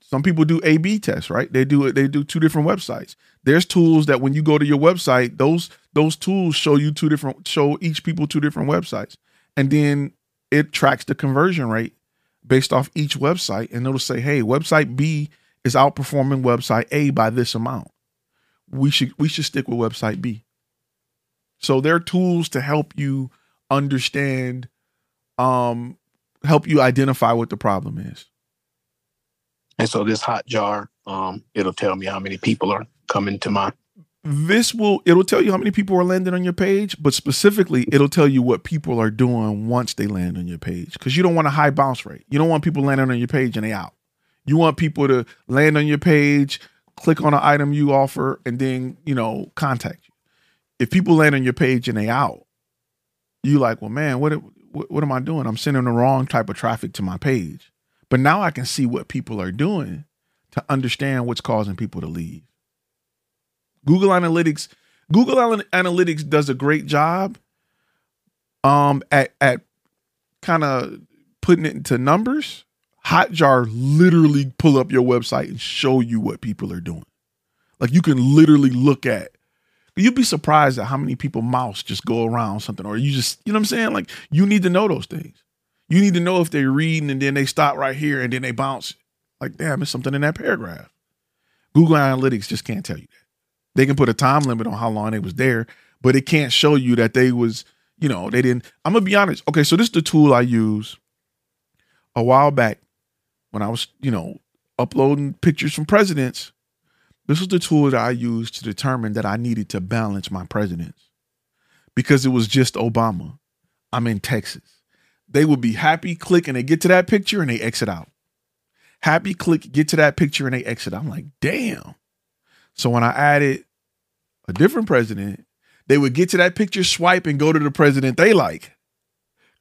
Some people do A B tests, right? They do They do two different websites. There's tools that when you go to your website, those those tools show you two different, show each people two different websites. And then it tracks the conversion rate based off each website. And it'll say, hey, website B is outperforming website A by this amount. We should we should stick with website B. So there are tools to help you understand, um, help you identify what the problem is. And so this Hotjar, um, it'll tell me how many people are coming to my. This will, it'll tell you how many people are landing on your page, but specifically it'll tell you what people are doing once they land on your page. Because you don't want a high bounce rate. You don't want people landing on your page and they out. You want people to land on your page, click on an item you offer, and then, you know, contact you. If people land on your page and they out, you like, well, man, what, what, what am I doing? I'm sending the wrong type of traffic to my page. But now I can see what people are doing to understand what's causing people to leave. Google Analytics, Google Analytics does a great job um, at, at kind of putting it into numbers. Hotjar literally pull up your website and show you what people are doing. Like you can literally look at, you'd be surprised at how many people mouse just go around something, or you just, you know what I'm saying? Like you need to know those things. You need to know if they're reading and then they stop right here and then they bounce. Like, damn, there's something in that paragraph. Google Analytics just can't tell you that. They can put a time limit on how long they was there, but it can't show you that they was, you know, they didn't. I'm going to be honest. Okay, so this is the tool I used a while back when I was, you know, uploading pictures from presidents. This was the tool that I used to determine that I needed to balance my presidents, because it was just Obama. I'm in Texas. They would be happy, click, and they get to that picture and they exit out. Happy, click, get to that picture and they exit out. I'm like, damn. So when I added a different president, they would get to that picture, swipe, and go to the president they like,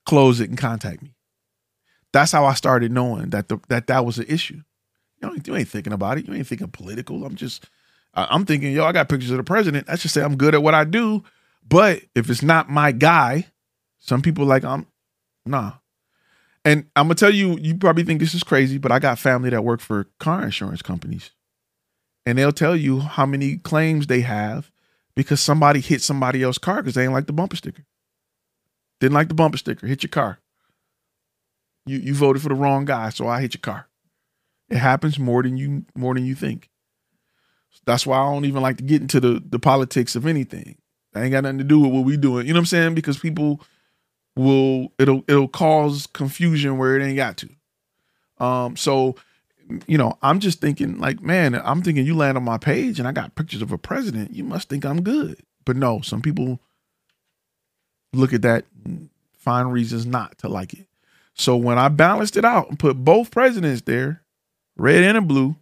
close it, and contact me. That's how I started knowing that the, that, that was an issue. You know, you ain't thinking about it. You ain't thinking political. I'm just, I'm thinking, yo, I got pictures of the president. I should say I'm good at what I do. But if it's not my guy, some people like I'm, nah. And I'm going to tell you, you probably think this is crazy, but I got family that work for car insurance companies. And they'll tell you how many claims they have because somebody hit somebody else's car because they ain't like the bumper sticker. Didn't like the bumper sticker. Hit your car. You you voted for the wrong guy, so I hit your car. It happens more than you more than you think. That's why I don't even like to get into the, the politics of anything. That ain't got nothing to do with what we doing. You know what I'm saying? Because people will, it'll it'll cause confusion where it ain't got to. Um, so, you know, I'm just thinking like, man, I'm thinking you land on my page and I got pictures of a president. You must think I'm good. But no, some people look at that and find reasons not to like it. So when I balanced it out and put both presidents there, red and a blue,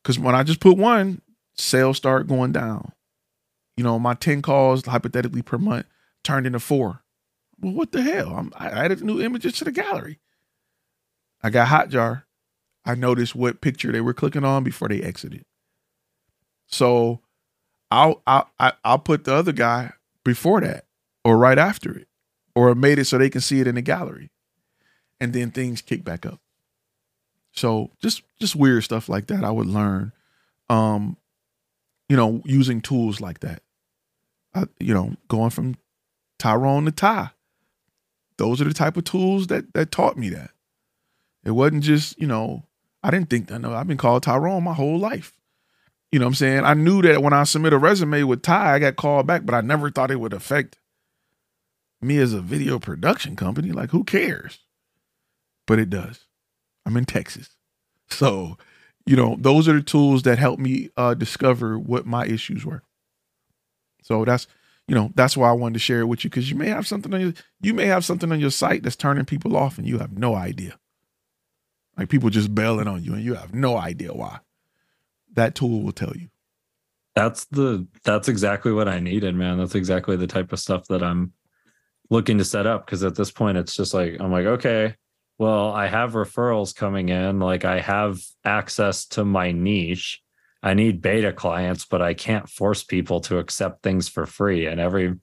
because when I just put one, sales start going down. You know, my ten calls hypothetically per month turned into four. Well, what the hell? I'm, I added new images to the gallery. I got Hotjar. I noticed what picture they were clicking on before they exited. So I'll I'll I'll put the other guy before that or right after it, or made it so they can see it in the gallery, and then things kick back up. So just, just weird stuff like that I would learn, um, you know, using tools like that. I, you know, going from Tyrone to Ty. Those are the type of tools that that taught me that. It wasn't just, you know, I didn't think that. No, I've been called Tyrone my whole life. You know what I'm saying? I knew that when I submit a resume with Ty, I got called back, but I never thought it would affect me as a video production company. Like, who cares? But it does. I'm in Texas. So, you know, those are the tools that helped me uh, discover what my issues were. So that's, you know, that's why I wanted to share it with you, because you may have something on your, you may have something on your site that's turning people off and you have no idea. Like people just bailing on you and you have no idea why. That tool will tell you. That's the, that's exactly what I needed, man. That's exactly the type of stuff that I'm looking to set up. Cause at this point it's just like, I'm like, okay, well, I have referrals coming in. Like I have access to my niche. I need beta clients, but I can't force people to accept things for free. And every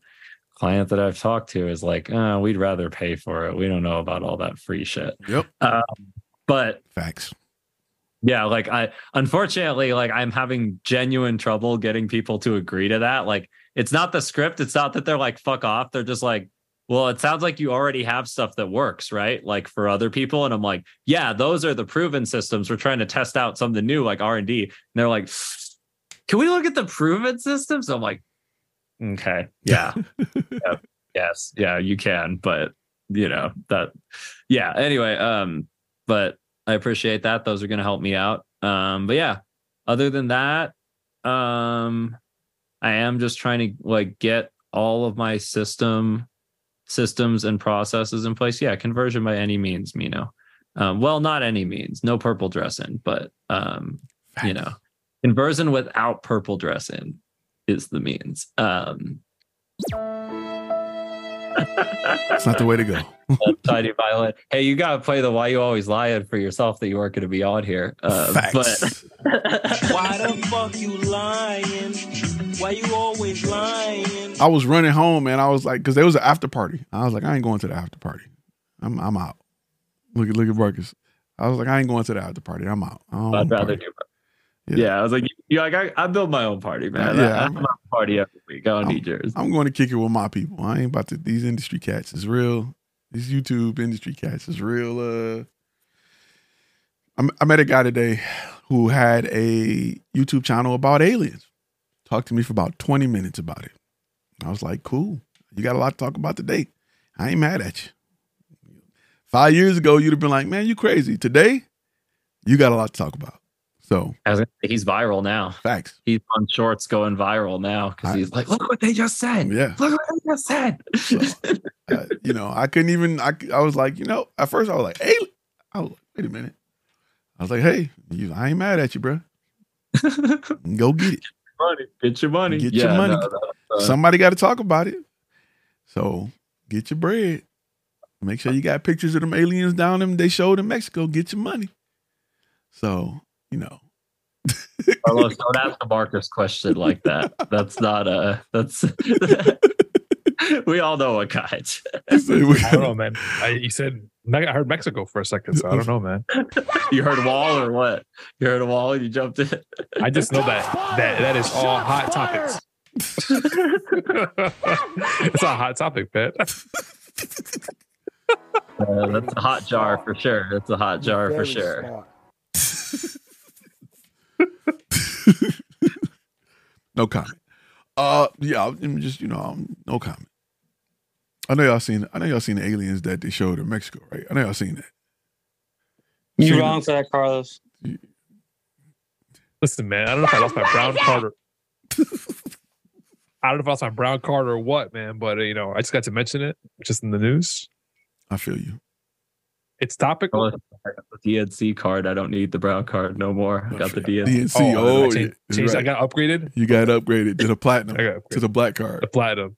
client that I've talked to is like, oh, we'd rather pay for it. We don't know about all that free shit. Yep. Um, but facts. Yeah. Like I, unfortunately, like I'm having genuine trouble getting people to agree to that. Like it's not the script. It's not that they're like, fuck off. They're just like, well, it sounds like you already have stuff that works, right? Like for other people. And I'm like, yeah, those are the proven systems. We're trying to test out something new, like R and D. And they're like, can we look at the proven systems? I'm like, okay, yeah. yeah. Yes. Yeah, you can. But, you know, that, yeah. Anyway, um, but I appreciate that. Those are going to help me out. Um, but yeah, other than that, um, I am just trying to like get all of my system systems and processes in place. Yeah, conversion by any means, Mino. Um, well, not any means. No purple dressing, but um, you know, conversion without purple dressing is the means. Um, it's not the way to go. Tiny violin. Hey, you gotta play the "Why You Always Lying" for yourself that you weren't gonna be on here. Uh, Facts. But why the fuck you lying? Why you always lying? I was running home and I was like, because there was an after party. I was like, I ain't going to the after party. I'm I'm out. Look at look at Marcus. I was like, I ain't going to the after party. I'm out. I'd rather do. Yeah. yeah, I was like, you like I, I build my own party, man. Yeah, I, I I'm a party every week. I don't I'm, need yours. I'm going to kick it with my people. I ain't about to. These industry cats is real. These YouTube industry cats is real. Uh, I I met a guy today who had a YouTube channel about aliens. Talked to me for about twenty minutes about it. I was like, cool. You got a lot to talk about today. I ain't mad at you. Five years ago, you'd have been like, man, you crazy. Today, you got a lot to talk about. So I was gonna say, he's viral now. Facts. He's on shorts going viral now because he's like, look what they just said. Yeah. Look what they just said. So, uh, you know, I couldn't even, I, I was like, you know, at first I was like, hey, I was like, wait a minute. I was like, hey, you, I ain't mad at you, bro. Go get it. Money. Get your money. Get yeah, your money. No, no, no. Somebody got to talk about it. So get your bread. Make sure you got pictures of them aliens down them they showed in Mexico. Get your money. So, you know. Carlos, don't ask a Marcus question like that. That's not a, that's, we all know what kind. I don't know, man. I, you said, I heard Mexico for a second, so I don't know, man. You heard Wall or what? You heard a Wall and you jumped in. I just know that that that is all hot topics. It's a hot topic, Pat. Uh, that's a hot jar for sure. That's a hot jar for sure. No comment. Uh, yeah, I'm just, you know, um, no comment. I know y'all seen. I know y'all seen the aliens that they showed in Mexico, right? I know y'all seen that. You wrong for that, Carlos. Yeah. Listen, man. I don't know if I lost my brown card. Or, I don't know if I lost my brown card or what, man. But uh, you know, I just got to mention it, just in the news. I feel you. It's topical. The D N C card. I don't need the brown card no more. I got the D N C. D N C. Oh, oh I, changed, yeah, changed, right. I got upgraded. You got upgraded to the platinum. To the black card. The platinum.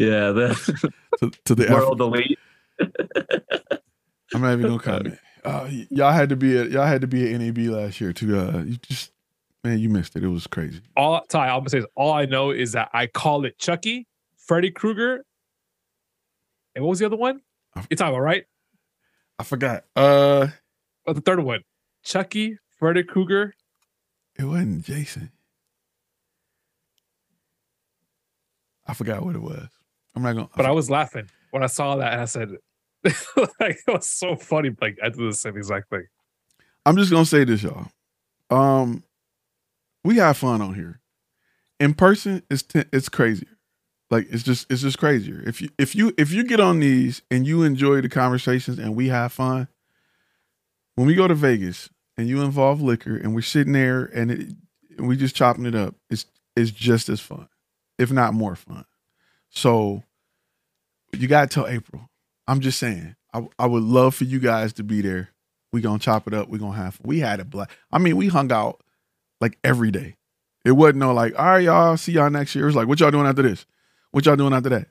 Yeah, the to, to the world elite. I'm not even gonna comment. Uh, y- y'all had to be at y'all had to be at N A B last year too. Uh, you just man, you missed it. It was crazy. All Ty, I'm gonna say is all I know is that I call it Chucky, Freddy Krueger, and what was the other one? It's all right. I forgot. Uh, oh, the third one, Chucky, Freddy Krueger. It wasn't Jason. I forgot what it was. I'm not gonna, but I, I was laughing when I saw that, and I said, "Like it was so funny." Like I did the same exact thing. I'm just gonna say this, y'all. Um, we have fun on here. In person, it's t- it's crazier. Like it's just it's just crazier. If you if you if you get on these and you enjoy the conversations and we have fun, when we go to Vegas and you involve liquor, and we're sitting there and, it, and we just chopping it up, it's it's just as fun, if not more fun. So you got till April. I'm just saying, I, I would love for you guys to be there. We're going to chop it up. We're going to have fun. We had a blast. I mean, we hung out like every day. It wasn't no like, all right, y'all, see y'all next year. It was like, what y'all doing after this? What y'all doing after that?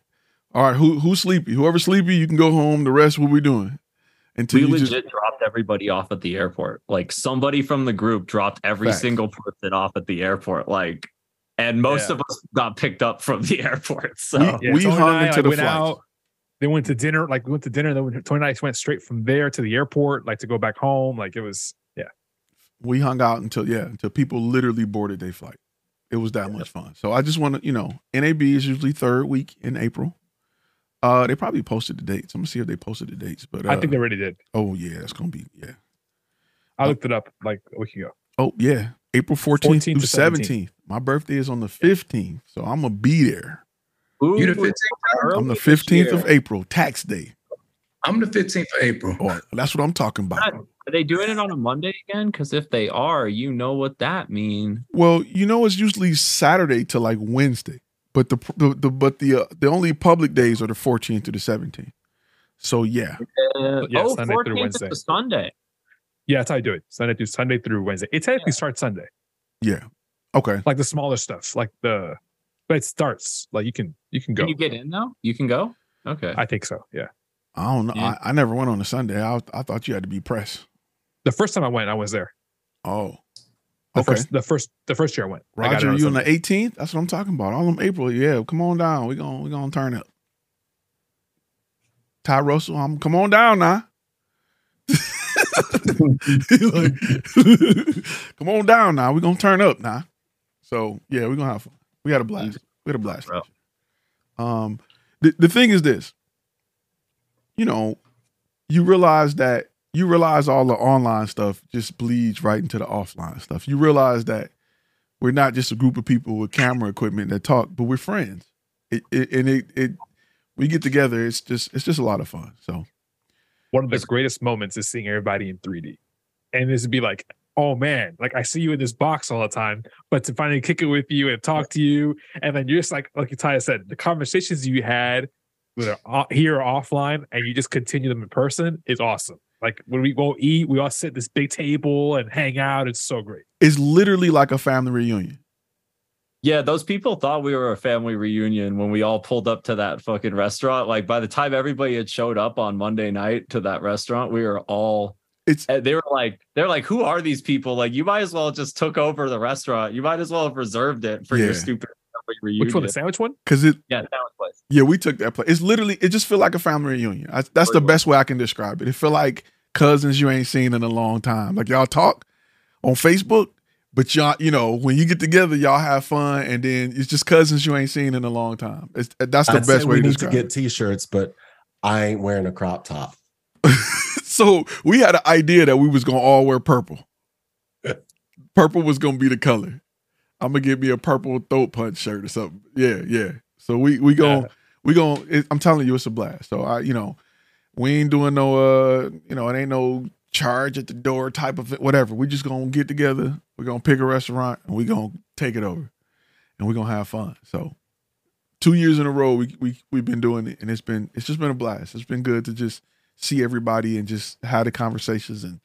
All right, who who's sleepy? Whoever's sleepy, you can go home. The rest, what we doing? Until we you legit just... dropped everybody off at the airport. Like, somebody from the group dropped every Fact. single person off at the airport. Like, and most yeah. of us got picked up from the airport. So we, yeah, we hung I, into I the went out. They went to dinner. Like, we went to dinner. Then Tony and I went straight from there to the airport, like to go back home. Like, it was, yeah. We hung out until, yeah, until people literally boarded their flight. It was that yeah. much fun. So I just want to, you know, N A B is usually third week in April. Uh, they probably posted the dates. I'm gonna see if they posted the dates, but uh, I think they already did. Oh yeah, it's gonna be yeah. I uh, looked it up like a week ago. Oh yeah, April fourteenth through seventeenth. My birthday is on the fifteenth, so I'm gonna be there. Ooh, you the fifteenth? I'm the fifteenth of April, tax day. I'm the fifteenth of April. Oh, that's what I'm talking about. Are they doing it on a Monday again? Because if they are, you know what that means. Well, you know it's usually Saturday to like Wednesday. But the, the, the but the uh, the only public days are the fourteenth to the seventeenth. So yeah, uh, yeah oh, Sunday through Wednesday. To Sunday. Yeah, that's how I do it. Sunday through Sunday through Wednesday. It technically yeah. starts Sunday. Yeah. Okay. Like the smaller stuff, like the but it starts like you can you can go. Can you get in though? You can go. Okay. I think so. Yeah. I don't know. Yeah. I, I never went on a Sunday. I I thought you had to be pressed. The first time I went, I was there. Oh. The, okay. first, the first the first year I went. Roger, I on you on the eighteenth? That's what I'm talking about. All in April. Yeah, come on down. We're going we gonna turn up. Ty Russell, I'm, come on down now. like, come on down now. We're going to turn up now. So, yeah, we're going to have fun. We had a blast. We had a blast. Um, the, the thing is this. You know, you realize that You realize all the online stuff just bleeds right into the offline stuff. You realize that we're not just a group of people with camera equipment that talk, but we're friends. It, it, and it, it, we get together. It's just, it's just a lot of fun. So, one of the greatest moments is seeing everybody in three D, and this would be like, oh man, like I see you in this box all the time, but to finally kick it with you and talk to you, and then you're just like, like Ty said, the conversations you had, whether here or offline, and you just continue them in person is awesome. Like when we go eat, we all sit at this big table and hang out. It's so great. It's literally like a family reunion. Yeah, those people thought we were a family reunion when we all pulled up to that fucking restaurant. Like by the time everybody had showed up on Monday night to that restaurant, we were all it's they were like, they're like, who are these people? Like, you might as well just took over the restaurant. You might as well have reserved it for yeah. your stupid family reunion. Which one? The sandwich one? Because it yeah, the sandwich place. Yeah, we took that place. It's literally, it just feel like a family reunion. I, that's the best way I can describe it. It feel like cousins you ain't seen in a long time. Like y'all talk on Facebook, but y'all, you know, when you get together, y'all have fun, and then it's just cousins you ain't seen in a long time. It's, that's the I'd best way to describe it. We need to get t-shirts, but I ain't wearing a crop top. So we had an idea that we was going to all wear purple. Purple was going to be the color. I'm going to give me a purple throat punch shirt or something. Yeah, yeah. So we we going yeah. we going I'm telling you, it's a blast. So I you know we ain't doing no uh you know it ain't no charge at the door type of whatever. We just gonna get together. We're gonna pick a restaurant and we gonna take it over, and we are gonna have fun. So two years in a row we we we've been doing it, and it's been it's just been a blast. It's been good to just see everybody and just have the conversations and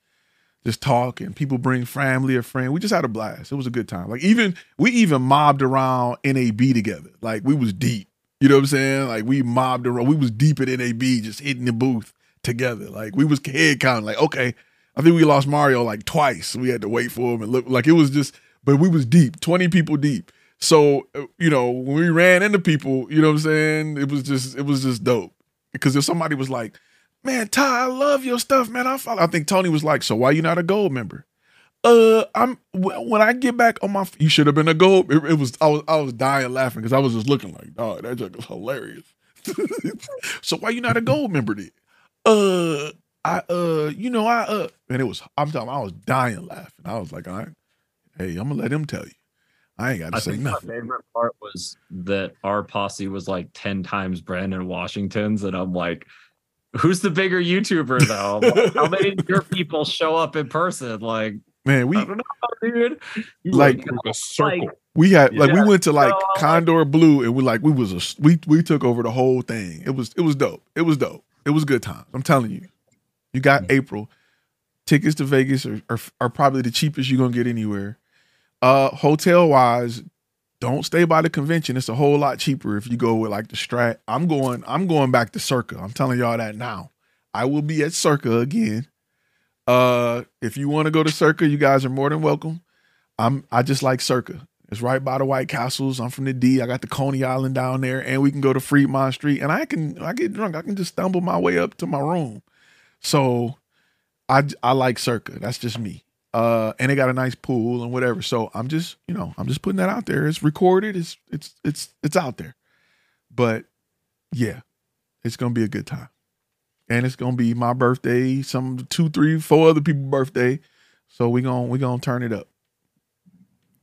just talk, and people bring family or friend. We just had a blast. It was a good time. Like even, we even mobbed around N A B together. Like we was deep, you know what I'm saying? Like we mobbed around, we was deep at N A B, just hitting the booth together. Like we was head counting like, okay, I think we lost Mario like twice. We had to wait for him and look like it was just, but we was deep, twenty people deep. So, you know, when we ran into people, you know what I'm saying? It was just, it was just dope, because if somebody was like, man, Ty, I love your stuff, man. I follow. I think Tony was like, so why you not a gold member? Uh, I'm w- when I get back on my, f- you should have been a gold. It, it was I was I was dying laughing because I was just looking like, dog, that joke was hilarious. So why you not a gold member then? Uh, I uh, you know I uh, and it was I'm talking I was dying laughing. I was like, all right, hey, I'm gonna let him tell you. I ain't got to say nothing. My favorite part was that our posse was like ten times Brandon Washington's, and I'm like, who's the bigger YouTuber though? How many of your people show up in person? Like, Man, we I don't know, dude. You like a circle. Like, we had like yeah. we went to like so, Condor Blue, and we like we was a, we we took over the whole thing. It was it was dope. It was dope. It was good times. I'm telling you, you got mm-hmm. April tickets to Vegas are, are are probably the cheapest you're gonna get anywhere. Uh, hotel wise, don't stay by the convention. It's a whole lot cheaper if you go with like the Strat. I'm going. I'm going back to Circa. I'm telling y'all that now. I will be at Circa again. Uh, if you want to go to Circa, you guys are more than welcome. I'm, I just like Circa. It's right by the White Castles. I'm from the D. I got the Coney Island down there, and we can go to Fremont Street, and I can, I get drunk. I can just stumble my way up to my room. So I, I like Circa. That's just me. Uh, and they got a nice pool and whatever. So I'm just, you know, I'm just putting that out there. It's recorded. It's, it's, it's, it's out there, but yeah, it's going to be a good time. And it's gonna be my birthday, some two, three, four other people's birthday. So we're gonna we gonna turn it up.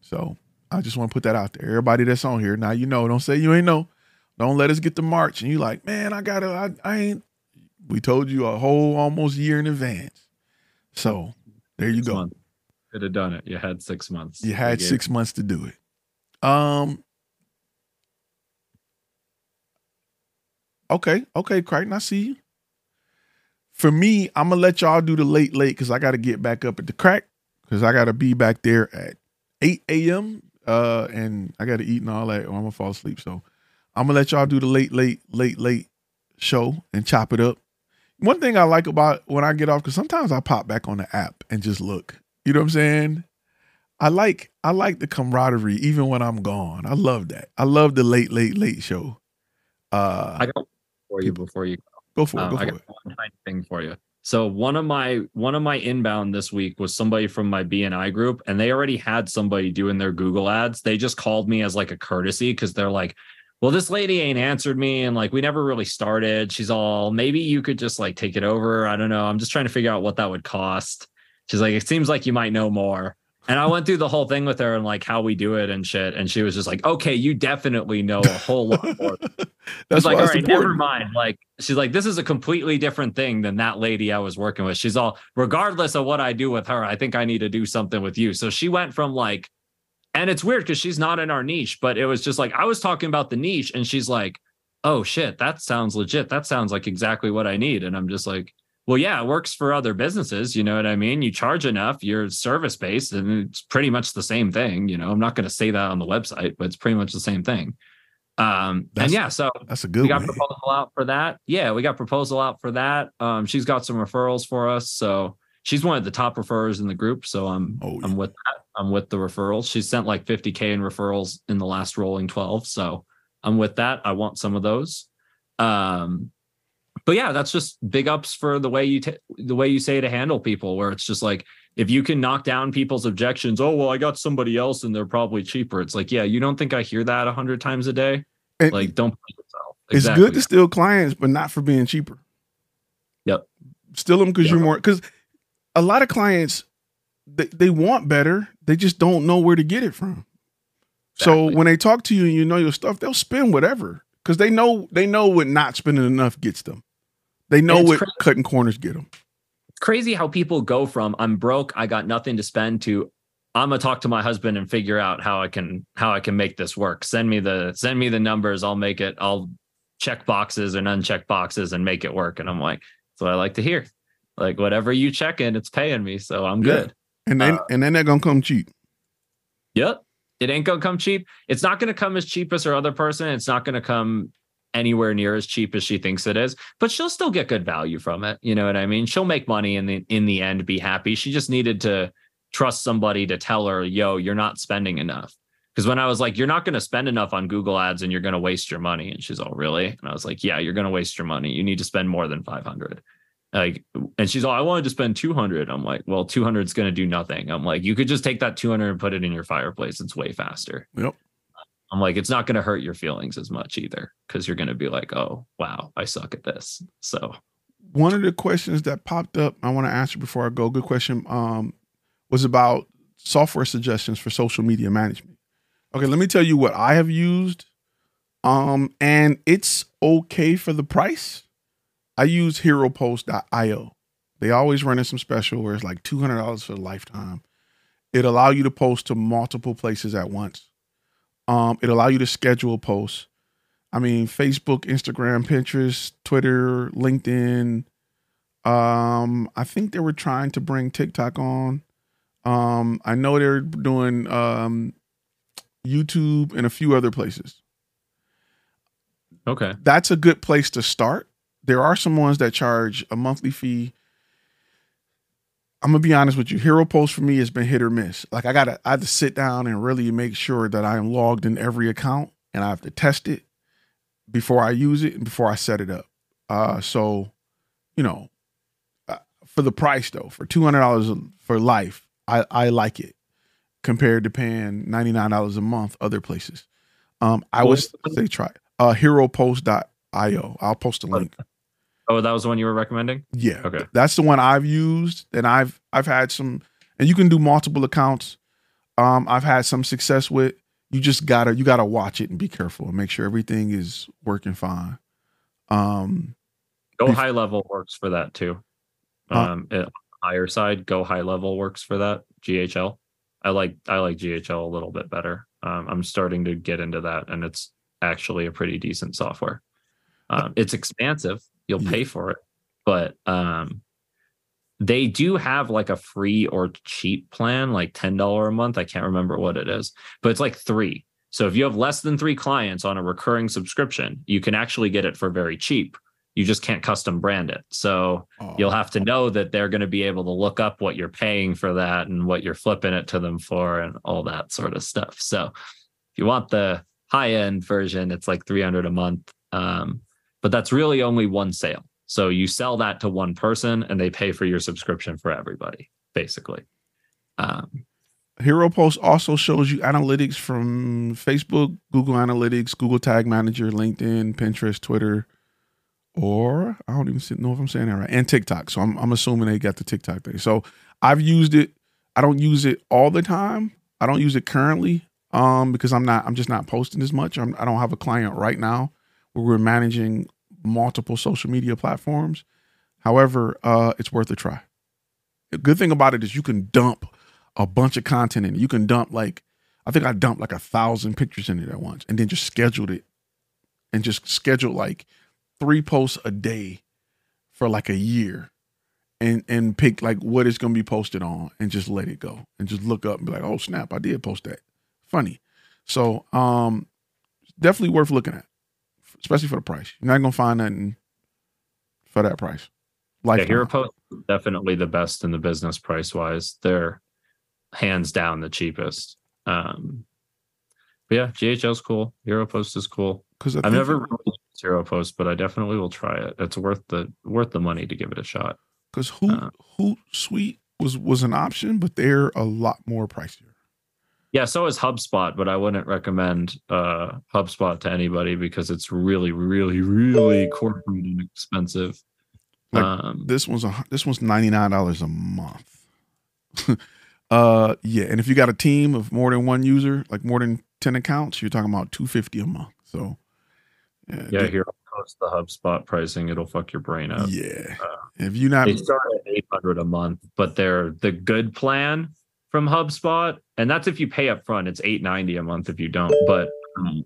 So I just wanna put that out there. Everybody that's on here, now you know, don't say you ain't know. Don't let us get to March and you like, man, I gotta I, I ain't we told you a whole almost year in advance. So there you go. Could have done it. You had six months. You had six months to do it. Um Okay, okay, Crichton, I see you. For me, I'm going to let y'all do the late, late, because I got to get back up at the crack, because I got to be back there at eight a.m. Uh, and I got to eat and all that, or I'm going to fall asleep. So I'm going to let y'all do the late, late, late, late show and chop it up. One thing I like about when I get off, because sometimes I pop back on the app and just look. You know what I'm saying? I like I like the camaraderie, even when I'm gone. I love that. I love the late, late, late show. Uh, I got for you before you go. Go for it. Um, go for I got it. One thing for you. So one of my one of my inbound this week was somebody from my B N I group, and they already had somebody doing their Google ads. They just called me as like a courtesy because they're like, "Well, this lady ain't answered me, and like we never really started. She's all maybe you could just like take it over. I don't know. I'm just trying to figure out what that would cost." She's like, "It seems like you might know more." And I went through the whole thing with her and like how we do it and shit. And she was just like, okay, you definitely know a whole lot more. That's like, all right, never mind. Like, she's like, this is a completely different thing than that lady I was working with. She's all, regardless of what I do with her, I think I need to do something with you. So she went from like, and it's weird because she's not in our niche, but it was just like, I was talking about the niche and she's like, oh shit, that sounds legit. That sounds like exactly what I need. And I'm just like, well, yeah, it works for other businesses. You know what I mean? You charge enough, you're service-based, and it's pretty much the same thing. You know, I'm not going to say that on the website, but it's pretty much the same thing. Um, and yeah, so that's a good we got one. proposal out for that. Yeah, we got proposal out for that. Um, she's got some referrals for us. So she's one of the top referrers in the group. So I'm oh, yeah. I'm with that. I'm with the referrals. She sent like fifty K in referrals in the last rolling twelve. So I'm with that. I want some of those. Um But yeah, that's just big ups for the way you t- the way you say to handle people, where it's just like, if you can knock down people's objections, oh, well, I got somebody else and they're probably cheaper. It's like, yeah, you don't think I hear that a hundred times a day? And like, don't play yourself. Exactly. It's good to steal clients, but not for being cheaper. Yep. Steal them because yep. you're more, because a lot of clients, they, they want better. They just don't know where to get it from. Exactly. So when they talk to you and you know your stuff, they'll spend whatever because they know they know what not spending enough gets them. They know what crazy. cutting corners get them. It's crazy how people go from I'm broke, I got nothing to spend to I'm gonna talk to my husband and figure out how I can how I can make this work. Send me the send me the numbers. I'll make it. I'll check boxes and uncheck boxes and make it work. And I'm like, that's what I like to hear. Like whatever you check in, it's paying me, so I'm yeah. good. And then uh, and then they're gonna come cheap. Yep, it ain't gonna come cheap. It's not gonna come as cheap as her other person. It's not gonna come anywhere near as cheap as she thinks it is, but she'll still get good value from it. You know what I mean? She'll make money in the, in the end, be happy. She just needed to trust somebody to tell her, yo, you're not spending enough. Cause when I was like, you're not going to spend enough on Google ads and you're going to waste your money. And she's all really? And I was like, yeah, you're going to waste your money. You need to spend more than five hundred. Like, and she's all, I wanted to spend two hundred. I'm like, well, two hundred is going to do nothing. I'm like, you could just take that two hundred and put it in your fireplace. It's way faster. Yep. I'm like, it's not going to hurt your feelings as much either, because you're going to be like, oh, wow, I suck at this. So one of the questions that popped up, I want to answer before I go. Good question. Um, was about software suggestions for social media management. Okay. Let me tell you what I have used. Um, and it's okay for the price. I use HeroPost dot io. They always run in some special where it's like two hundred dollars for a lifetime. It allows you to post to multiple places at once. Um, it allows you to schedule posts. I mean, Facebook, Instagram, Pinterest, Twitter, LinkedIn. Um, I think they were trying to bring TikTok on. Um, I know they're doing um, YouTube and a few other places. Okay. That's a good place to start. There are some ones that charge a monthly fee. I'm going to be honest with you. HeroPost for me has been hit or miss. Like I got to, I have to sit down and really make sure that I am logged in every account, and I have to test it before I use it and before I set it up. Uh, so, you know, uh, for the price though, for two hundred dollars for life, I, I like it compared to paying ninety-nine dollars a month other places. Um, I would say try it. Uh, HeroPost dot io. I'll post a link. Oh, that was the one you were recommending? Yeah. Okay. That's the one I've used, and I've I've had some, and you can do multiple accounts. Um, I've had some success with. You just gotta you gotta watch it and be careful and make sure everything is working fine. Um, go before, high level works for that too. Um, huh? It, higher side, go high level works for that. G H L. I like I like G H L a little bit better. Um, I'm starting to get into that, and it's actually a pretty decent software. Um, it's expansive. You'll pay for it, but um, they do have like a free or cheap plan, like ten dollars a month. I can't remember what it is, but it's like three. So if you have less than three clients on a recurring subscription, you can actually get it for very cheap. You just can't custom brand it. So oh. you'll have to know that they're going to be able to look up what you're paying for that and what you're flipping it to them for and all that sort of stuff. So if you want the high end version, it's like three hundred dollars a month. Um, But that's really only one sale. So you sell that to one person and they pay for your subscription for everybody, basically. Um, HeroPost also shows you analytics from Facebook, Google Analytics, Google Tag Manager, LinkedIn, Pinterest, Twitter, or I don't even know if I'm saying that right, and TikTok. So I'm, I'm assuming they got the TikTok thing. So I've used it. I don't use it all the time. I don't use it currently um, because I'm not. I'm just not posting as much. I'm, I don't have a client right now. We're managing multiple social media platforms. However, uh, it's worth a try. The good thing about it is you can dump a bunch of content in it. You can dump like, I think I dumped like a thousand pictures in it at once, and then just scheduled it and just scheduled like three posts a day for like a year and, and pick like what it's going to be posted on and just let it go and just look up and be like, oh snap, I did post that. Funny. So um, definitely worth looking at. Especially for the price. You're not going to find nothing for that price. Like yeah, HeroPost is definitely the best in the business price-wise. They're hands down the cheapest. Um, but yeah, G H L's cool. HeroPost is cool. I've never really used HeroPost, but I definitely will try it. It's worth the worth the money to give it a shot. Because Hoot, uh, Hootsuite was, was an option, but they're a lot more pricier. Yeah, so is HubSpot, but I wouldn't recommend uh, HubSpot to anybody because it's really, really, really corporate and expensive. Like um, this one's a, this one's ninety-nine dollars a month. uh, yeah, and if you got a team of more than one user, like more than ten accounts, you're talking about two hundred fifty dollars a month. So yeah, yeah here I'll post the HubSpot pricing. It'll fuck your brain up. Yeah, uh, if you not, they start at eight hundred dollars a month, but they're the good plan from HubSpot, and that's if you pay up front. It's eight ninety a month if you don't. But um,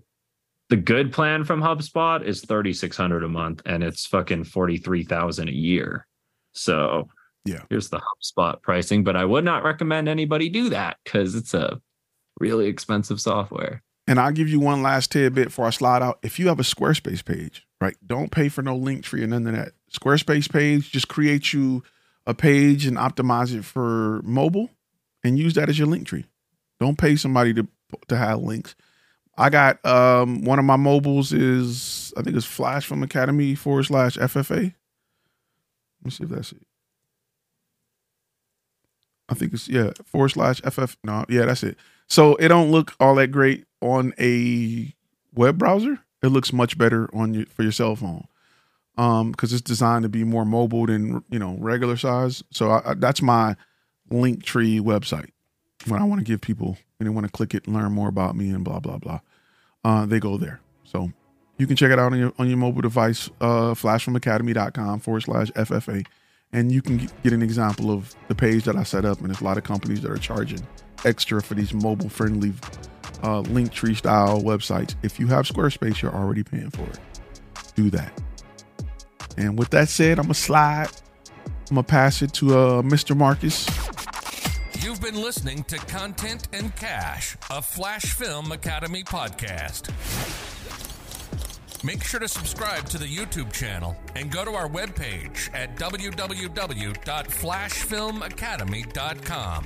the good plan from HubSpot is thirty-six hundred a month, and it's fucking forty-three thousand a year. So yeah, here's the HubSpot pricing. But I would not recommend anybody do that because it's a really expensive software. And I'll give you one last tidbit before I slide out. If you have a Squarespace page, right, don't pay for no Linktree or none of that. Squarespace page, just create you a page and optimize it for mobile. And use that as your link tree. Don't pay somebody to to have links. I got um, one of my mobiles is, I think it's Flash Film Academy forward slash F F A. Let me see if that's it. I think it's, yeah, forward slash F F. No, yeah, that's it. So it don't look all that great on a web browser. It looks much better on your, for your cell phone um, because it's designed to be more mobile than, you know, regular size. So I, I, that's my Linktree website when I want to give people and they want to click it and learn more about me and blah blah blah uh they go there. So you can check it out on your on your mobile device, uh flashfilmacademy.com forward slash FFA, and you can get an example of the page that I set up. And there's a lot of companies that are charging extra for these mobile friendly uh, Linktree style websites. If you have Squarespace, you're already paying for it. Do that. And with that said, I'm going to slide. I'm going to pass it to uh, Mister Marcus. You've been listening to Content and Cash, a Flash Film Academy podcast. Make sure to subscribe to the YouTube channel and go to our webpage at w w w dot flash film academy dot com.